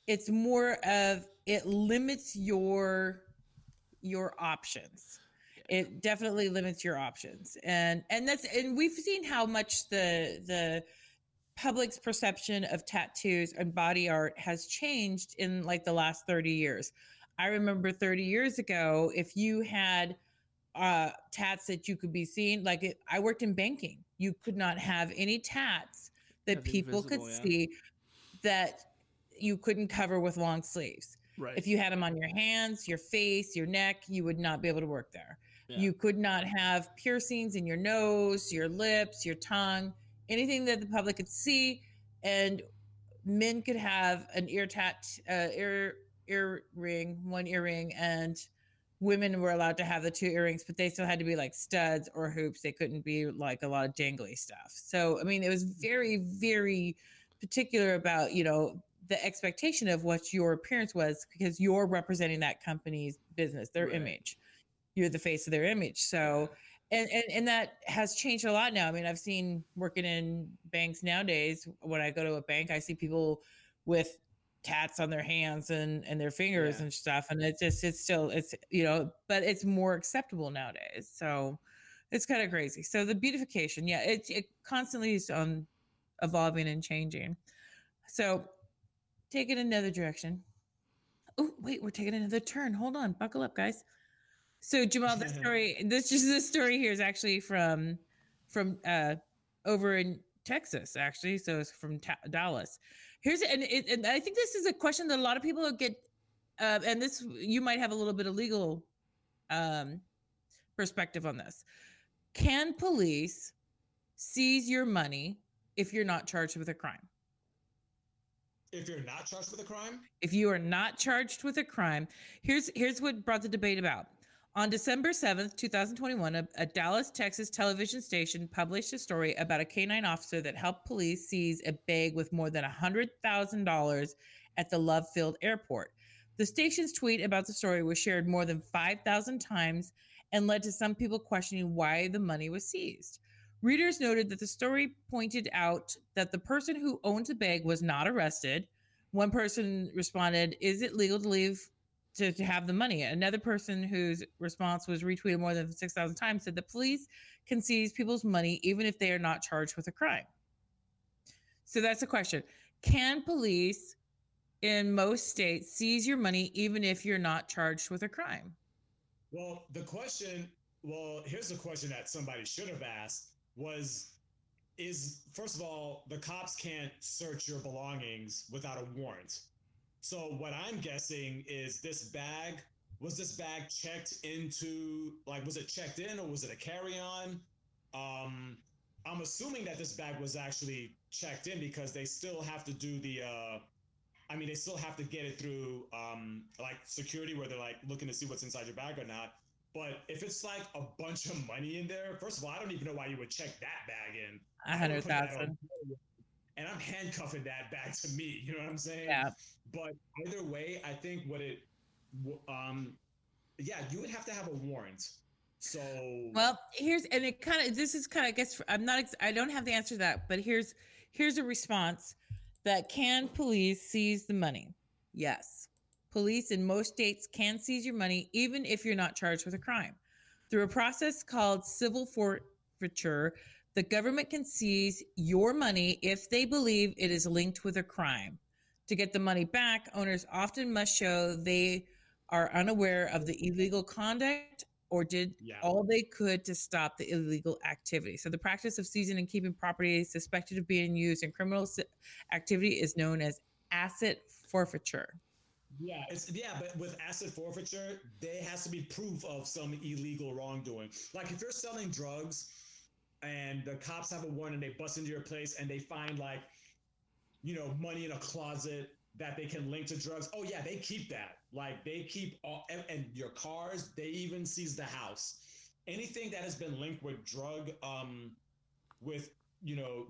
it's more of, it limits your options. It definitely limits your options. And we've seen how much the public's perception of tattoos and body art has changed in like the last 30 years. I remember 30 years ago, if you had tats that you could be seen, like I worked in banking, you could not have any tats that people could see that you couldn't cover with long sleeves. Right. If you had them on your hands, your face, your neck, you would not be able to work there. Yeah. You could not have piercings in your nose, your lips, your tongue, anything that the public could see. And men could have an earring, and women were allowed to have the two earrings, but they still had to be like studs or hoops. They couldn't be like a lot of dangly stuff. So, I mean, it was very, very particular about, you know, the expectation of what your appearance was, because you're representing that company's business, their image. You're the face of their image. So, and that has changed a lot now. I mean, I've seen working in banks nowadays, when I go to a bank, I see people with tats on their hands and their fingers and stuff. And it's still, you know, but it's more acceptable nowadays. So it's kind of crazy. So the beautification, it constantly is on evolving and changing. So, take it another direction. Oh, wait, we're taking another turn. Hold on. Buckle up, guys. So Jamal, the story, this story here is actually from over in Texas, actually. So it's from Dallas. And I think this is a question that a lot of people get. And this, you might have a little bit of legal perspective on this. Can police seize your money if you're not charged with a crime? If you're not charged with a crime? If you are not charged with a crime, here's what brought the debate about. On December 7th, 2021, a Dallas, Texas television station published a story about a K-9 officer that helped police seize a bag with more than $100,000 at the Love Field Airport. The station's tweet about the story was shared more than 5,000 times and led to some people questioning why the money was seized. Readers noted that the story pointed out that the person who owns the bag was not arrested. One person responded, "Is it legal to leave to have the money?" Another person whose response was retweeted more than 6,000 times said the police can seize people's money even if they are not charged with a crime. So that's the question. Can police in most states seize your money even if you're not charged with a crime? Well, here's the question that somebody should have asked. First of all, the cops can't search your belongings without a warrant. So what I'm guessing is was this bag checked into, like, was it checked in or was it a carry-on? I'm assuming that this bag was actually checked in because they still have to do they still have to get it through like security where they're like looking to see what's inside your bag or not. But if it's like a bunch of money in there, first of all, I don't even know why you would check that bag in. 100,000. And I'm handcuffing that bag to me. You know what I'm saying? Yeah. But either way, I think you would have to have a warrant. So well, here's, and it kind of, this is kind of, I guess I'm not, I don't have the answer to that, but here's a response that can police seize the money? Yes. Police in most states can seize your money, even if you're not charged with a crime. Through a process called civil forfeiture, the government can seize your money if they believe it is linked with a crime. To get the money back, owners often must show they are unaware of the illegal conduct or did all they could to stop the illegal activity. So the practice of seizing and keeping property suspected of being used in criminal activity is known as asset forfeiture. Yeah, but with asset forfeiture, there has to be proof of some illegal wrongdoing. Like if you're selling drugs and the cops have a warrant and they bust into your place and they find like, you know, money in a closet that they can link to drugs. Oh yeah, they keep that. Like they keep all, and your cars, they even seize the house. Anything that has been linked with drug,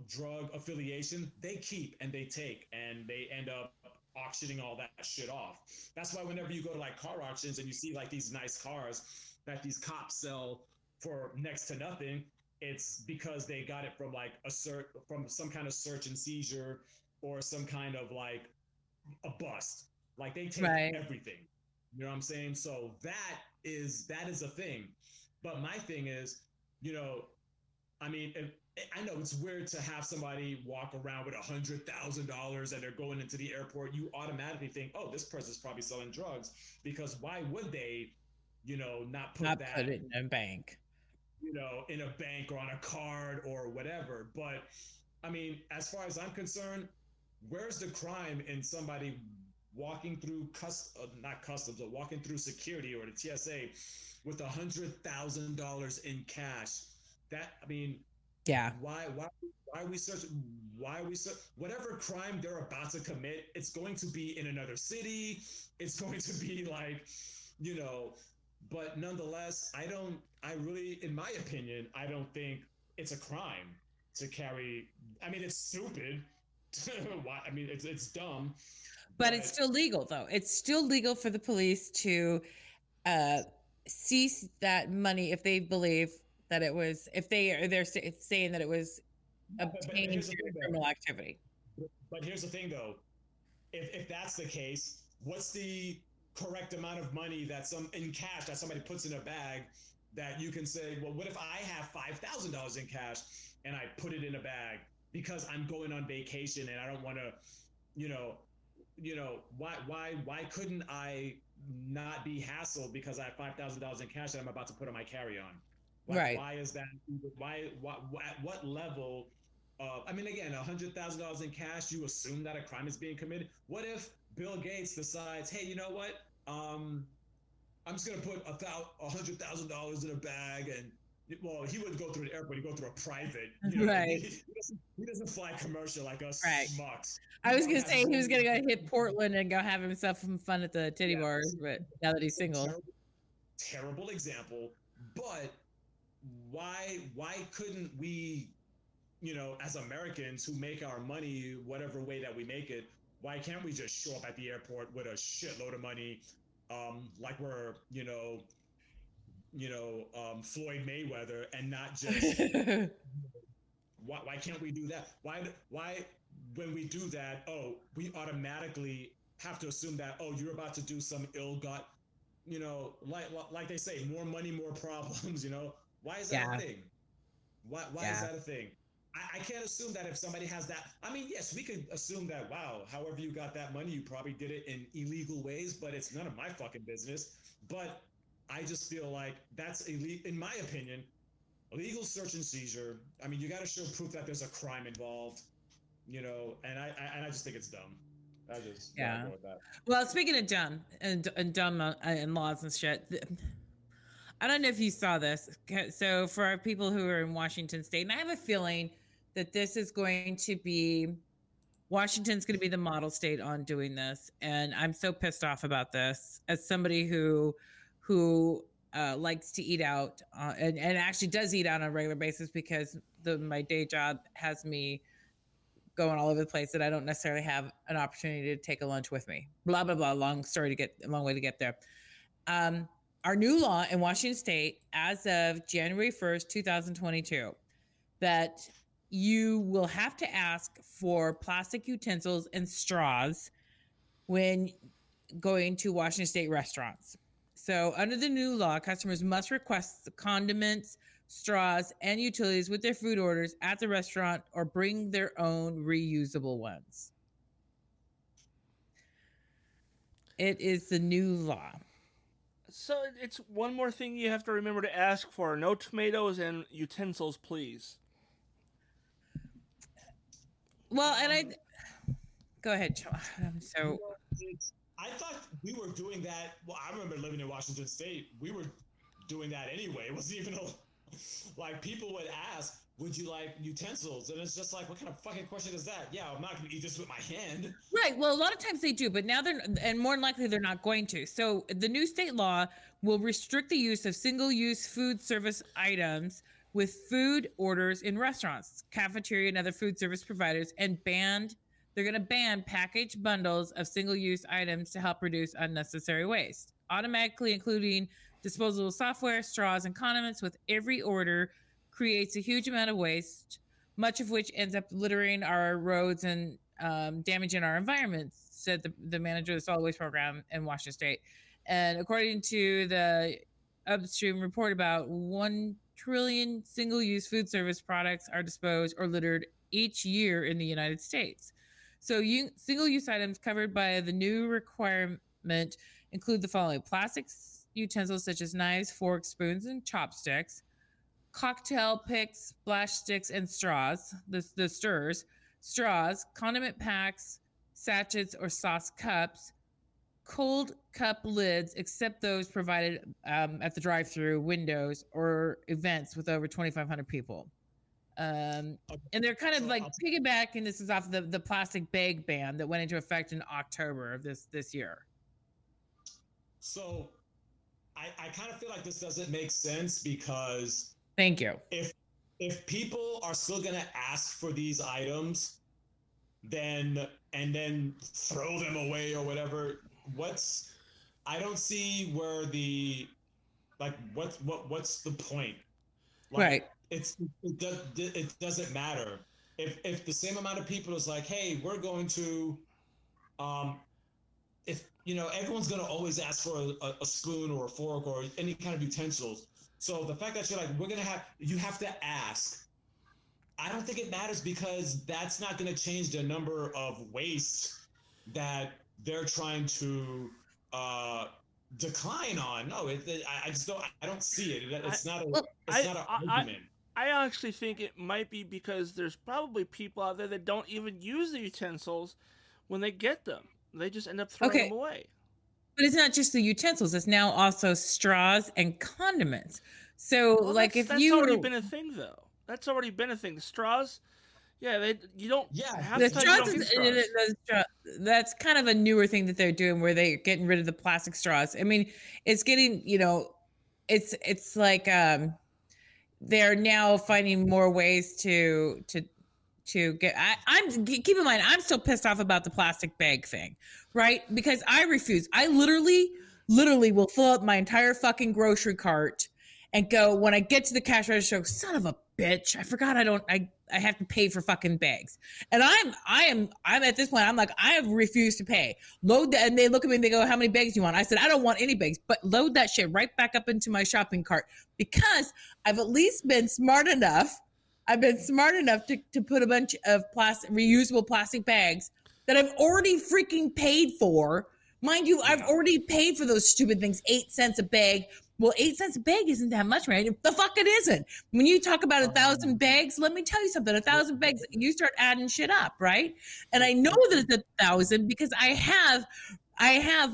drug affiliation, they keep and they take and they end up auctioning all that shit off. That's why whenever you go to like car auctions and you see like these nice cars that these cops sell for next to nothing, it's because they got it from like from some kind of search and seizure or some kind of like a bust. Like they take everything, you know what I'm saying? So that is a thing. But my thing is, you know, I mean, I know it's weird to have somebody walk around with $100,000 and they're going into the airport. You automatically think, oh, this person's probably selling drugs, because why would they, you know, not put it in a bank, you know, in a bank or on a card or whatever. But I mean, as far as I'm concerned, where's the crime in somebody walking through walking through security or the TSA with $100,000 in cash? That, I mean, yeah. Why are we searching? Whatever crime they're about to commit, it's going to be in another city. It's going to be like, you know. But nonetheless, in my opinion, I don't think it's a crime to carry. I mean, it's stupid. I mean, it's dumb, but it's still legal though. It's still legal for the police to seize that money if they believe that it was, they're saying that it was obtained through criminal activity. But here's the thing though, if that's the case, what's the correct amount of money in cash that somebody puts in a bag that you can say, well, what if I have $5,000 in cash and I put it in a bag? Because I'm going on vacation and I don't want to, why couldn't I not be hassled because I have $5,000 in cash that I'm about to put on my carry-on? Why is that? Why at what level? I mean, again, $100,000 in cash, you assume that a crime is being committed. What if Bill Gates decides, hey, you know what? I'm just gonna put $100,000 in a bag and. Well, he wouldn't go through an airport. He'd go through a private. You know, right. He doesn't fly commercial like us schmucks. I was going to say he was going to go hit Portland and go have himself some fun at the titty bars, but now that he's single. Terrible example. But why couldn't we, you know, as Americans who make our money whatever way that we make it, why can't we just show up at the airport with a shitload of money like we're, Floyd Mayweather and not just why can't we do that? Why when we do that, we automatically have to assume that, you're about to do some ill-got, like they say, more money, more problems, you know? Why is that a thing? Why is that a thing? I can't assume that if somebody has that. I mean, yes, we could assume that, wow, however you got that money, you probably did it in illegal ways, but it's none of my fucking business. But I just feel like that's illegal, in my opinion, illegal search and seizure. I mean, you got to show proof that there's a crime involved, and I just think it's dumb. I just don't go with that. Well, speaking of dumb and dumb and laws and shit, I don't know if you saw this. So for our people who are in Washington State, and I have a feeling that this is going to be, Washington's going to be the model state on doing this. And I'm so pissed off about this as somebody who likes to eat out and actually does eat out on a regular basis because my day job has me going all over the place that I don't necessarily have an opportunity to take a lunch with me. Blah, blah, blah, long way to get there. our new law in Washington State as of January 1st, 2022, that you will have to ask for plastic utensils and straws when going to Washington State restaurants. So under the new law, customers must request the condiments, straws, and utilities with their food orders at the restaurant or bring their own reusable ones. It is the new law. So it's one more thing you have to remember to ask for. No tomatoes and utensils, please. Well, and I... Go ahead, Joel. I thought we were doing that. Well, I remember living in Washington State. We were doing that anyway. It wasn't even like people would ask, would you like utensils? And it's just like, what kind of fucking question is that? Yeah, I'm not going to eat this with my hand. Right. Well, a lot of times they do, but now they're, and more than likely they're not going to. So the new state law will restrict the use of single-use food service items with food orders in restaurants, cafeteria, and other food service providers, and they're going to ban packaged bundles of single-use items to help reduce unnecessary waste, automatically including disposable software, straws, and condiments with every order creates a huge amount of waste, much of which ends up littering our roads and damaging our environments, said the manager of the solid waste program in Washington State. And according to the upstream report, about 1 trillion single-use food service products are disposed or littered each year in the United States. So single-use items covered by the new requirement include the following: plastic utensils such as knives, forks, spoons, and chopsticks, cocktail picks, splash sticks, and straws, the stirrers, straws, condiment packs, sachets, or sauce cups, cold cup lids, except those provided at the drive-through windows or events with over 2,500 people. And they're kind of like piggybacking. This is off the plastic bag ban that went into effect in October of this year. So I kind of feel like this doesn't make sense because thank you. If people are still going to ask for these items, then throw them away or whatever, I don't see where what's the point? Like, right. It doesn't matter if the same amount of people is like, hey, we're going to, if you know, everyone's going to always ask for a spoon or a fork or any kind of utensils. So the fact that you're like, you have to ask, I don't think it matters because that's not going to change the number of waste that they're trying to decline on. No, I just don't. I don't see it. It's not an argument. I actually think it might be because there's probably people out there that don't even use the utensils when they get them. They just end up throwing them away. But it's not just the utensils. It's now also straws and condiments. So, well, like, that's already been a thing, though. That's already been a thing. The straws. Yeah, that's kind of a newer thing that they're doing where they're getting rid of the plastic straws. I mean, it's getting, you know, it's like they're now finding more ways to get. I'm keep in mind, I'm still pissed off about the plastic bag thing, right? Because I refuse. I literally will fill up my entire fucking grocery cart and go, when I get to the cash register, go, son of a bitch, I forgot I have to pay for fucking bags. And I'm at this point, I'm like, I have refused to pay. Load that. And they look at me and they go, how many bags do you want? I said, I don't want any bags, but load that shit right back up into my shopping cart, because I've at least been smart enough. I've been smart enough to put a bunch of reusable plastic bags that I've already freaking paid for. Mind you, I've already paid for those stupid things, 8 cents a bag. Well, 8 cents a bag isn't that much, right? The fuck it isn't. When you talk about 1,000 bags, let me tell you something. 1,000 bags, you start adding shit up, right? And I know that it's 1,000 because I have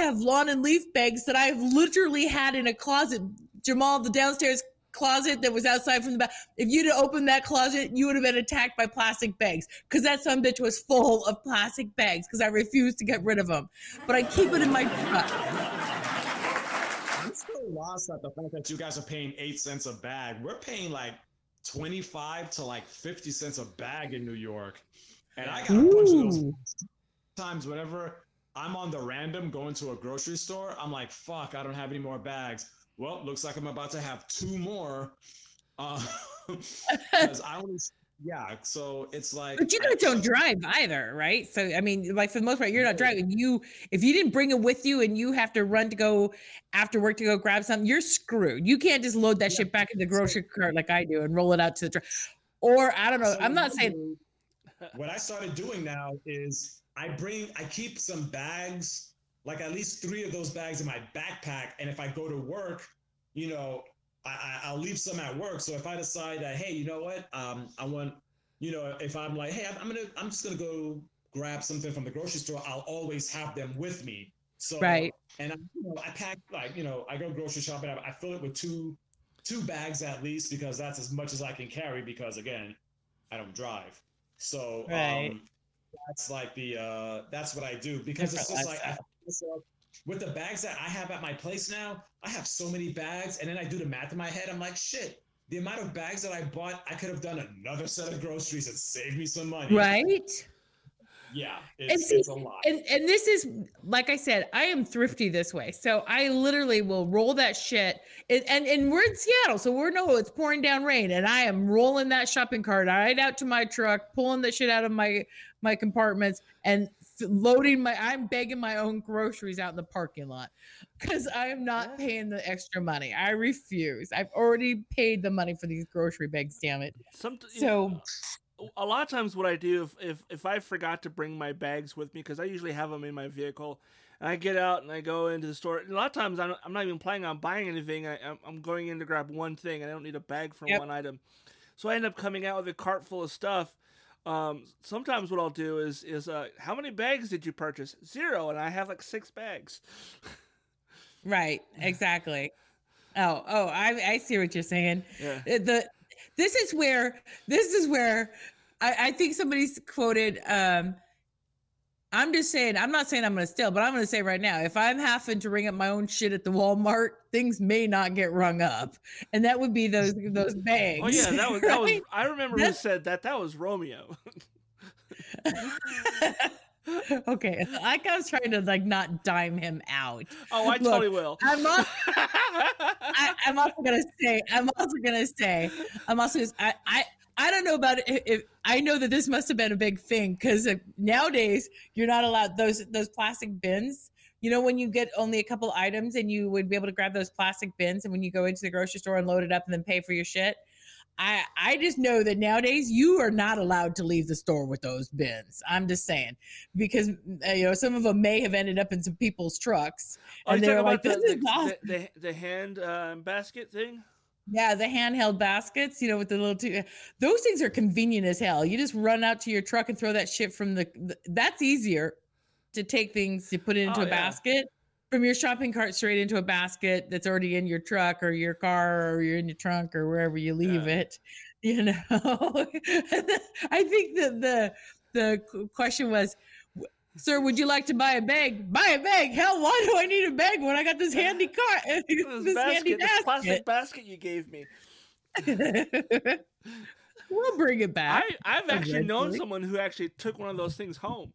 lawn and leaf bags that I've literally had in a closet. Jamal, the downstairs closet that was outside from the back. If you'd have opened that closet, you would have been attacked by plastic bags, because that son of a bitch was full of plastic bags because I refused to get rid of them. But I keep it in my I'm still lost at the fact that you guys are paying 8 cents a bag. We're paying like 25 to like 50 cents a bag in New York. And I got a bunch of those times whenever I'm on the random going to a grocery store. I'm like, fuck, I don't have any more bags. Well, looks like I'm about to have two more. So it's like. But you guys don't drive either, right? So, I mean, like for the most part, you're not driving. If you didn't bring it with you and you have to run to go after work to go grab something, you're screwed. You can't just load that shit back in the grocery cart like I do and roll it out to the truck. Or I don't know. I'm not saying. What I started doing now is I keep some bags, like at least 3 of those bags in my backpack. And if I go to work, you know, I'll leave some at work. So if I decide that, hey, you know what, I want, you know, if I'm like, hey, I'm just gonna go grab something from the grocery store, I'll always have them with me. So right. And I pack, like, you know, I go grocery shopping, I fill it with two bags at least, because that's as much as I can carry. Because again, I don't drive, so right. That's like the that's what I do, because it's just like I with the bags that I have at my place now, I have so many bags. And then I do the math in my head. I'm like, shit, the amount of bags that I bought, I could have done another set of groceries and saved me some money. Right? Yeah, it's a lot. And this is, like I said, I am thrifty this way. So I literally will roll that shit. And we're in Seattle, so it's pouring down rain. And I am rolling that shopping cart right out to my truck, pulling the shit out of my compartments, and loading I'm begging my own groceries out in the parking lot, because I am not paying the extra money. I refuse. I've already paid the money for these grocery bags, damn it. A lot of times what I do, if I forgot to bring my bags with me, because I usually have them in my vehicle, and I get out and I go into the store. And a lot of times I'm not even planning on buying anything. I'm going in to grab one thing, and I don't need a bag for one item. So I end up coming out with a cart full of stuff. Sometimes what I'll do is how many bags did you purchase? 0. And I have like 6 bags. Right. Exactly. Oh, I see what you're saying. Yeah. This is where I think somebody's quoted, I'm just saying, I'm not saying I'm going to steal, but I'm going to say right now, if I'm having to ring up my own shit at the Walmart, things may not get rung up. And that would be those bags. Oh yeah. That was, I remember who said that. That was Romeo. Okay. Like I was trying to like not dime him out. Oh, I totally will. I don't know about it. If I know that this must have been a big thing, because nowadays you're not allowed those plastic bins. You know, when you get only a couple items and you would be able to grab those plastic bins, and when you go into the grocery store and load it up and then pay for your shit. I just know that nowadays you are not allowed to leave the store with those bins. I'm just saying, because you know, some of them may have ended up in some people's trucks. And they're like, this is awesome. The hand basket thing. Yeah, the handheld baskets, you know, with the little two. Those things are convenient as hell. You just run out to your truck and throw that shit from that's easier to take things to put into a basket from your shopping cart straight into a basket that's already in your truck or your car or you're in your trunk or wherever you leave it, you know. I think that the question was, sir, would you like to buy a bag? Buy a bag? Hell, why do I need a bag when I got this handy car? This plastic basket you gave me. We'll bring it back. I've actually known someone who actually took one of those things home.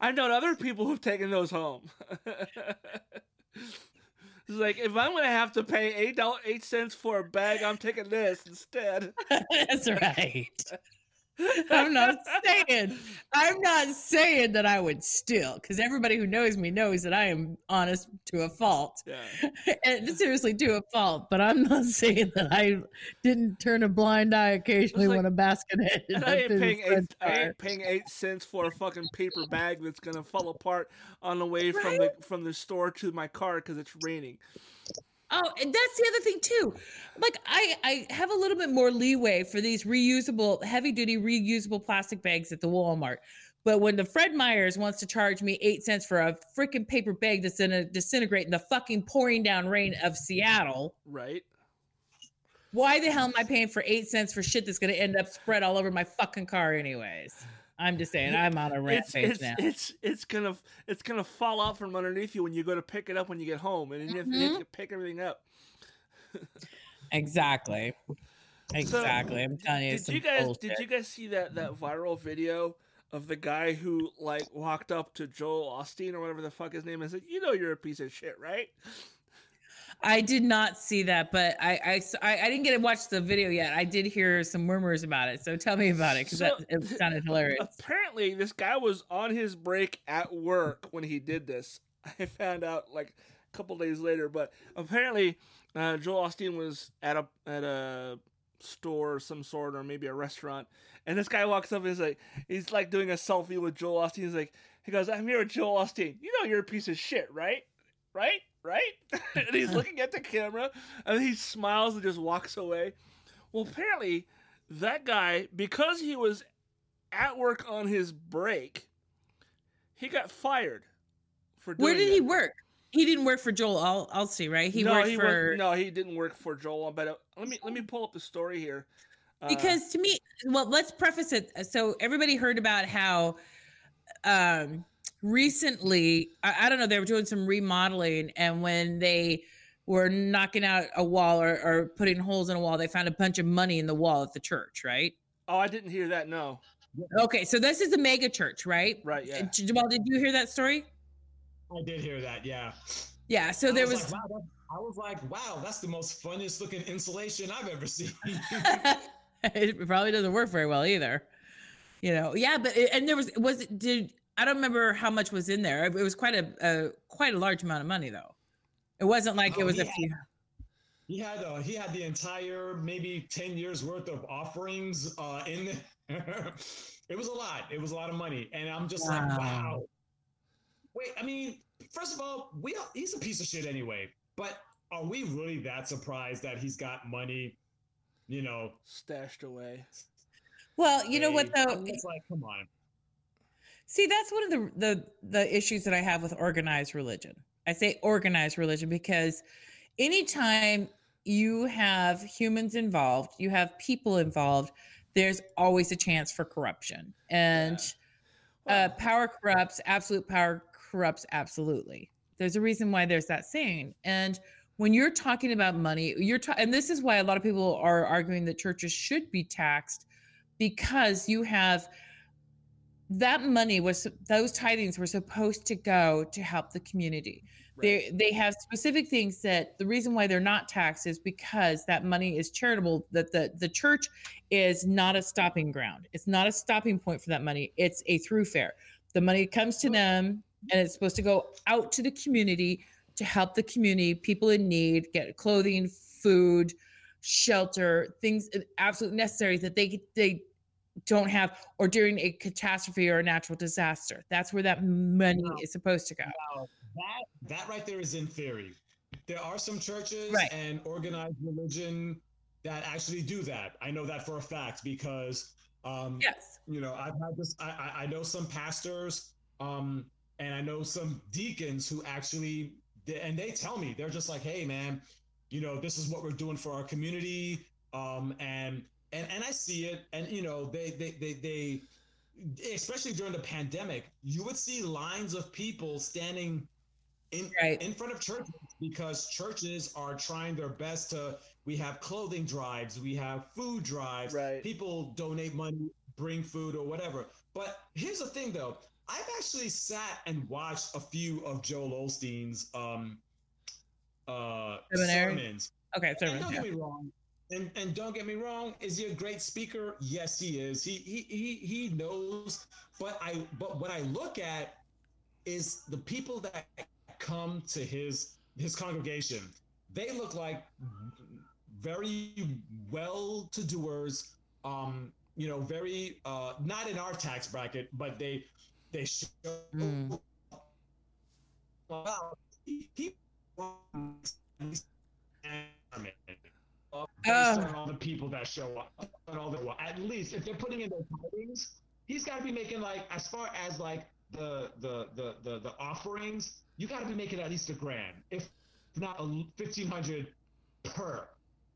I've known other people who've taken those home. It's like, if I'm going to have to pay $8.08 for a bag, I'm taking this instead. That's right. I'm not saying that I would steal, because everybody who knows me knows that I am honest to a fault, and seriously to a fault. But I'm not saying that I didn't turn a blind eye occasionally when a basket hit. I ain't paying 8 cents for a fucking paper bag that's gonna fall apart on the way from the store to my car because it's raining. Oh, and that's the other thing too. Like I have a little bit more leeway for these heavy duty reusable plastic bags at the Walmart. But when the Fred Meyers wants to charge me 8 cents for a freaking paper bag that's going to disintegrate in the fucking pouring down rain of Seattle. Right. Why the hell am I paying for 8 cents for shit that's going to end up spread all over my fucking car anyways? I'm just saying, I'm on a rant page now. It's gonna fall out from underneath you when you go to pick it up when you get home, and then you have to pick everything up. Exactly. So, I'm telling you. Did you guys see that viral video of the guy who like walked up to Joel Osteen or whatever the fuck his name is and said, you know you're a piece of shit, right? I did not see that, but I didn't get to watch the video yet. I did hear some murmurs about it, so tell me about it, because it sounded hilarious. Apparently, this guy was on his break at work when he did this. I found out like a couple days later, but apparently Joel Osteen was at a store of some sort, or maybe a restaurant, and this guy walks up and he's like doing a selfie with Joel Osteen. He's like, he goes, I'm here with Joel Osteen. You know you're a piece of shit, right? Right? Right? And he's looking at the camera, and he smiles and just walks away. Well, apparently, that guy, because he was at work on his break, he got fired for doing Where did that. He work? He didn't work for Joel Osteen, right? He didn't work for Joel. But let me pull up the story here. Because to me, well, let's preface it. So everybody heard about how... recently, I don't know, they were doing some remodeling, and when they were knocking out a wall or putting holes in a wall, they found a bunch of money in the wall at the church, right? Oh, I didn't hear that, no. Okay, so this is a mega church, right? Right, yeah. Jamal, did you hear that story? I did hear that, yeah. Yeah, so there was... I was like, wow, that's the most funniest looking insulation I've ever seen. It probably doesn't work very well either. You know, yeah, but... And there I don't remember how much was in there. It was quite a large amount of money, though. It wasn't like a few. He had the entire maybe 10 years worth of offerings in there. It was a lot. It was a lot of money, and I'm just like, wow. Wait, I mean, first of all, he's a piece of shit anyway. But are we really that surprised that he's got money, you know, stashed away? Well, you know what though? It's like, come on. See, that's one of the issues that I have with organized religion. I say organized religion because anytime you have humans involved, you have people involved, there's always a chance for corruption. And yeah. Power corrupts, absolute power corrupts absolutely. There's a reason why there's that saying. And when you're talking about money, and this is why a lot of people are arguing that churches should be taxed, because you have... Those tithings were supposed to go to help the community. Right. They have specific things that the reason why they're not taxed is because that money is charitable, that the church is not a stopping ground. It's not a stopping point for that money. It's a throughfare. The money comes to them and it's supposed to go out to the community to help the community, people in need, get clothing, food, shelter, things absolutely necessary that they don't have, or during a catastrophe or a natural disaster. That's where that money is supposed to go. Wow. That right there is in theory. There are some churches and organized religion that actually do that. I know that for a fact because, you know, I've had this, I know some pastors and I know some deacons who actually, and they tell me, they're just like, hey man, you know, this is what we're doing for our community. And I see it, and you know, they especially during the pandemic, you would see lines of people standing in front of churches because churches are trying their best to, we have clothing drives, we have food drives, people donate money, bring food or whatever. But here's the thing though, I've actually sat and watched a few of Joel Osteen's sermons. Okay, sermons. Don't get me wrong. And don't get me wrong, is he a great speaker? Yes, he is. He knows. But what I look at is the people that come to his congregation. They look like very well-to-doers. You know, very not in our tax bracket, but they show. Wow, he wants based on all the people that show up, and all the at least if they're putting in their tithings, he's got to be making like as far as like the offerings, you got to be making at least $1,000, if not $1,500 per.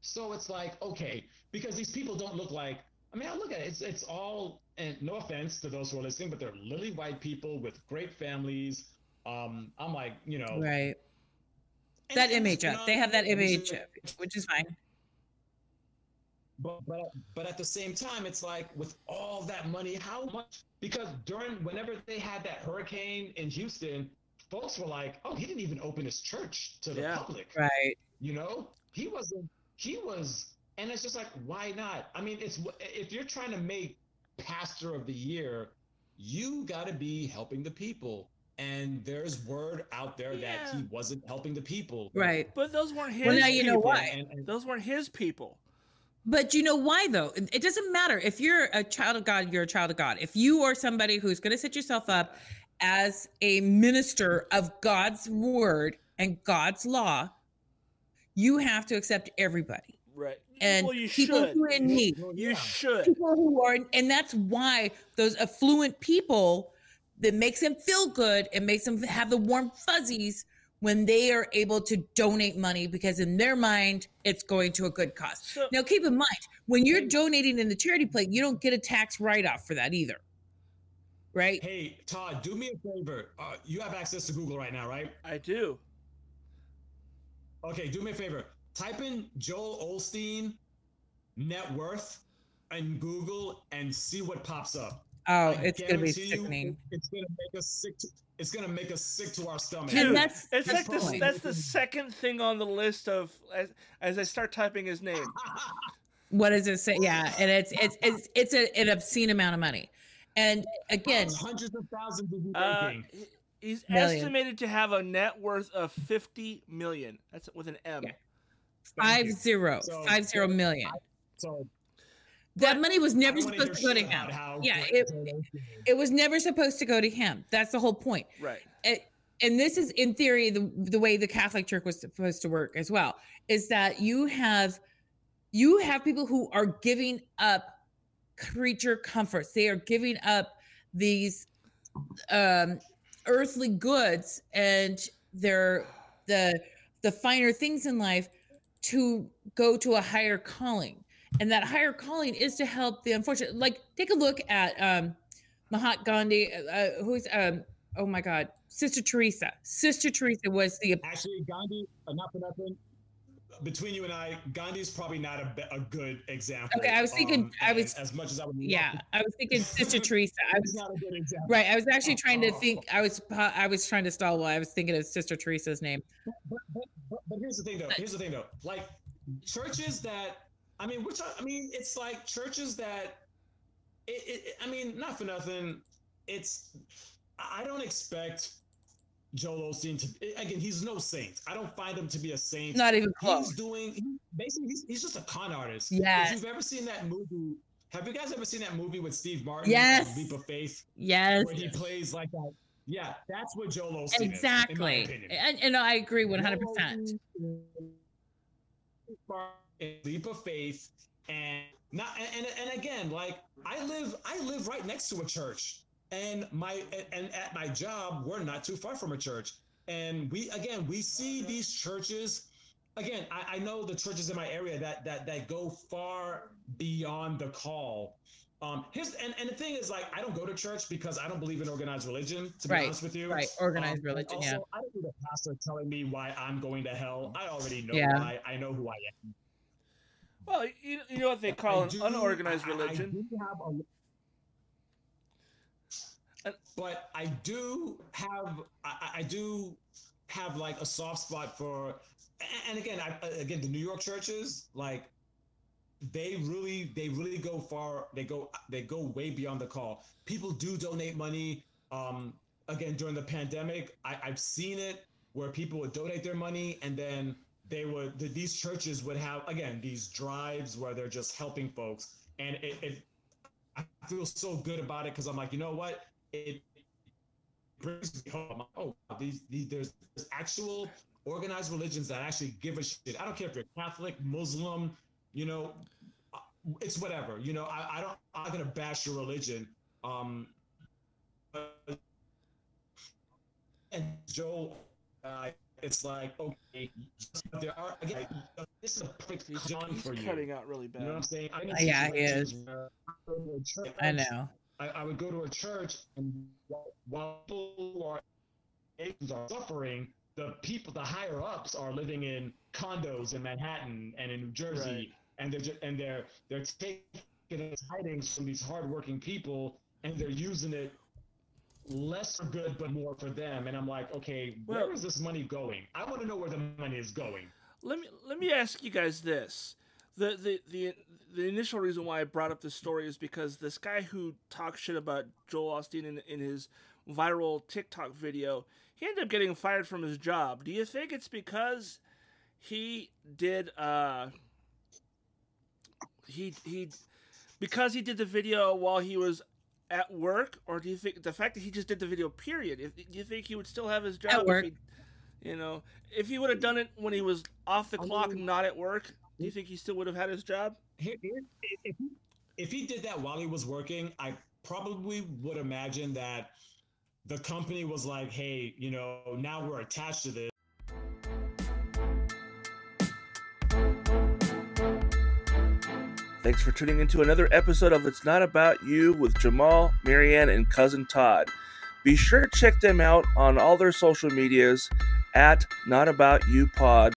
So it's like okay, because these people don't look like. I mean, I look at it. It's all, and no offense to those who are listening, but they're lily white people with great families. I'm like, you know, right. That image up. They have that image up, which is fine. But at the same time, it's like with all that money, how much? Because whenever they had that hurricane in Houston, folks were like, "Oh, he didn't even open his church to the public." Right. You know, he was, and it's just like, why not? I mean, it's if you're trying to make Pastor of the Year, you got to be helping the people. And there's word out there that he wasn't helping the people. Right. But those weren't his people. Well, now you know why. And those weren't his people. But you know why, though? It doesn't matter. If you're a child of God, you're a child of God. If you are somebody who's going to set yourself up as a minister of God's word and God's law, you have to accept everybody. Right. And well, people who are in need. Well, you should. People who are, and that's why those affluent people, that makes them feel good and makes them have the warm fuzzies when they are able to donate money, because in their mind, it's going to a good cause. So, now, keep in mind, when you're donating in the charity plate, you don't get a tax write-off for that either, right? Hey, Todd, do me a favor. You have access to Google right now, right? I do. Okay, do me a favor. Type in Joel Osteen net worth in Google and see what pops up. Oh, it's gonna be sickening. It's gonna make us sick. It's gonna make us sick to our stomach. Dude, it's like this. That's the second thing on the list of as I start typing his name. What does it say? Yeah, and it's an obscene amount of money, and again, hundreds of thousands of making. He's estimated to have a net worth of $50 million. That's with an M. Yeah. 50. So, 50 million. That money was never supposed to go to him. Yeah, it was never supposed to go to him. That's the whole point. Right. And this is, in theory, the way the Catholic Church was supposed to work as well, is that you have people who are giving up creature comforts. They are giving up these earthly goods and the finer things in life to go to a higher calling. And that higher calling is to help the unfortunate. Like, take a look at Mahatma Gandhi, Sister Teresa. Sister Teresa was the... Actually, Gandhi, not for nothing, between you and I, Gandhi's probably not a good example. Okay, I was thinking... as much as I would... Yeah, I was thinking Sister Teresa. It's not a good example. Right, I was actually trying to think... I was trying to stall while I was thinking of Sister Teresa's name. But here's the thing, though. Like, churches that... it's like churches that, not for nothing, I don't expect Joel Osteen he's no saint. I don't find him to be a saint. Not even close. He's just a con artist. Yeah. If you've ever seen that movie, have you guys ever seen that movie with Steve Martin? Yes. Leap of Faith? Yes. Where he plays like that. Yeah, that's what Joel Osteen exactly. is, in my opinion. And I agree 100%. Leap of Faith, and again, like I live right next to a church, and at my job we're not too far from a church, and we see these churches. Again, I know the churches in my area that go far beyond the call. The thing is, like, I don't go to church because I don't believe in organized religion, to be honest with you. Right, organized religion, also, yeah. I don't need a pastor telling me why I'm going to hell. I already know why. I know who I am. Well, you know what they call unorganized religion. I do have like a soft spot for, and again, the New York churches, like, they really go far. They go way beyond the call. People do donate money. Again, during the pandemic, I've seen it where people would donate their money, and then these churches would have, again, these drives where they're just helping folks. And I feel so good about it, because I'm like, you know what? It brings me home. Oh, there's actual organized religions that actually give a shit. I don't care if you're Catholic, Muslim, you know, it's whatever. You know, I'm not going to bash your religion. And Joel, it's like, okay, there are, again, this is a perfect John for you. Cutting out really bad. You know what I'm saying? Yeah, he is. I know. I would go to a church, and while people are suffering, the higher ups are living in condos in Manhattan and in New Jersey and they're taking the tidings from these hardworking people, and they're using it less for good but more for them. And I'm like, okay, where is this money going? I want to know where the money is going. Let me ask you guys this. The initial reason why I brought up this story is because this guy who talks shit about Joel Osteen in his viral TikTok video, he ended up getting fired from his job. Do you think it's because he did the video while he was at work, or do you think the fact that he just did the video period? Do you think he would still have his job at work? You know, if he would have done it when he was off the clock, not at work. Do you think he still would have had his job? If he did that while he was working, I probably would imagine that the company was like, hey, you know, now we're attached to this. Thanks for tuning into another episode of It's Not About You with Jamal, Marianne, and Cousin Todd. Be sure to check them out on all their social medias at Not About You Pod.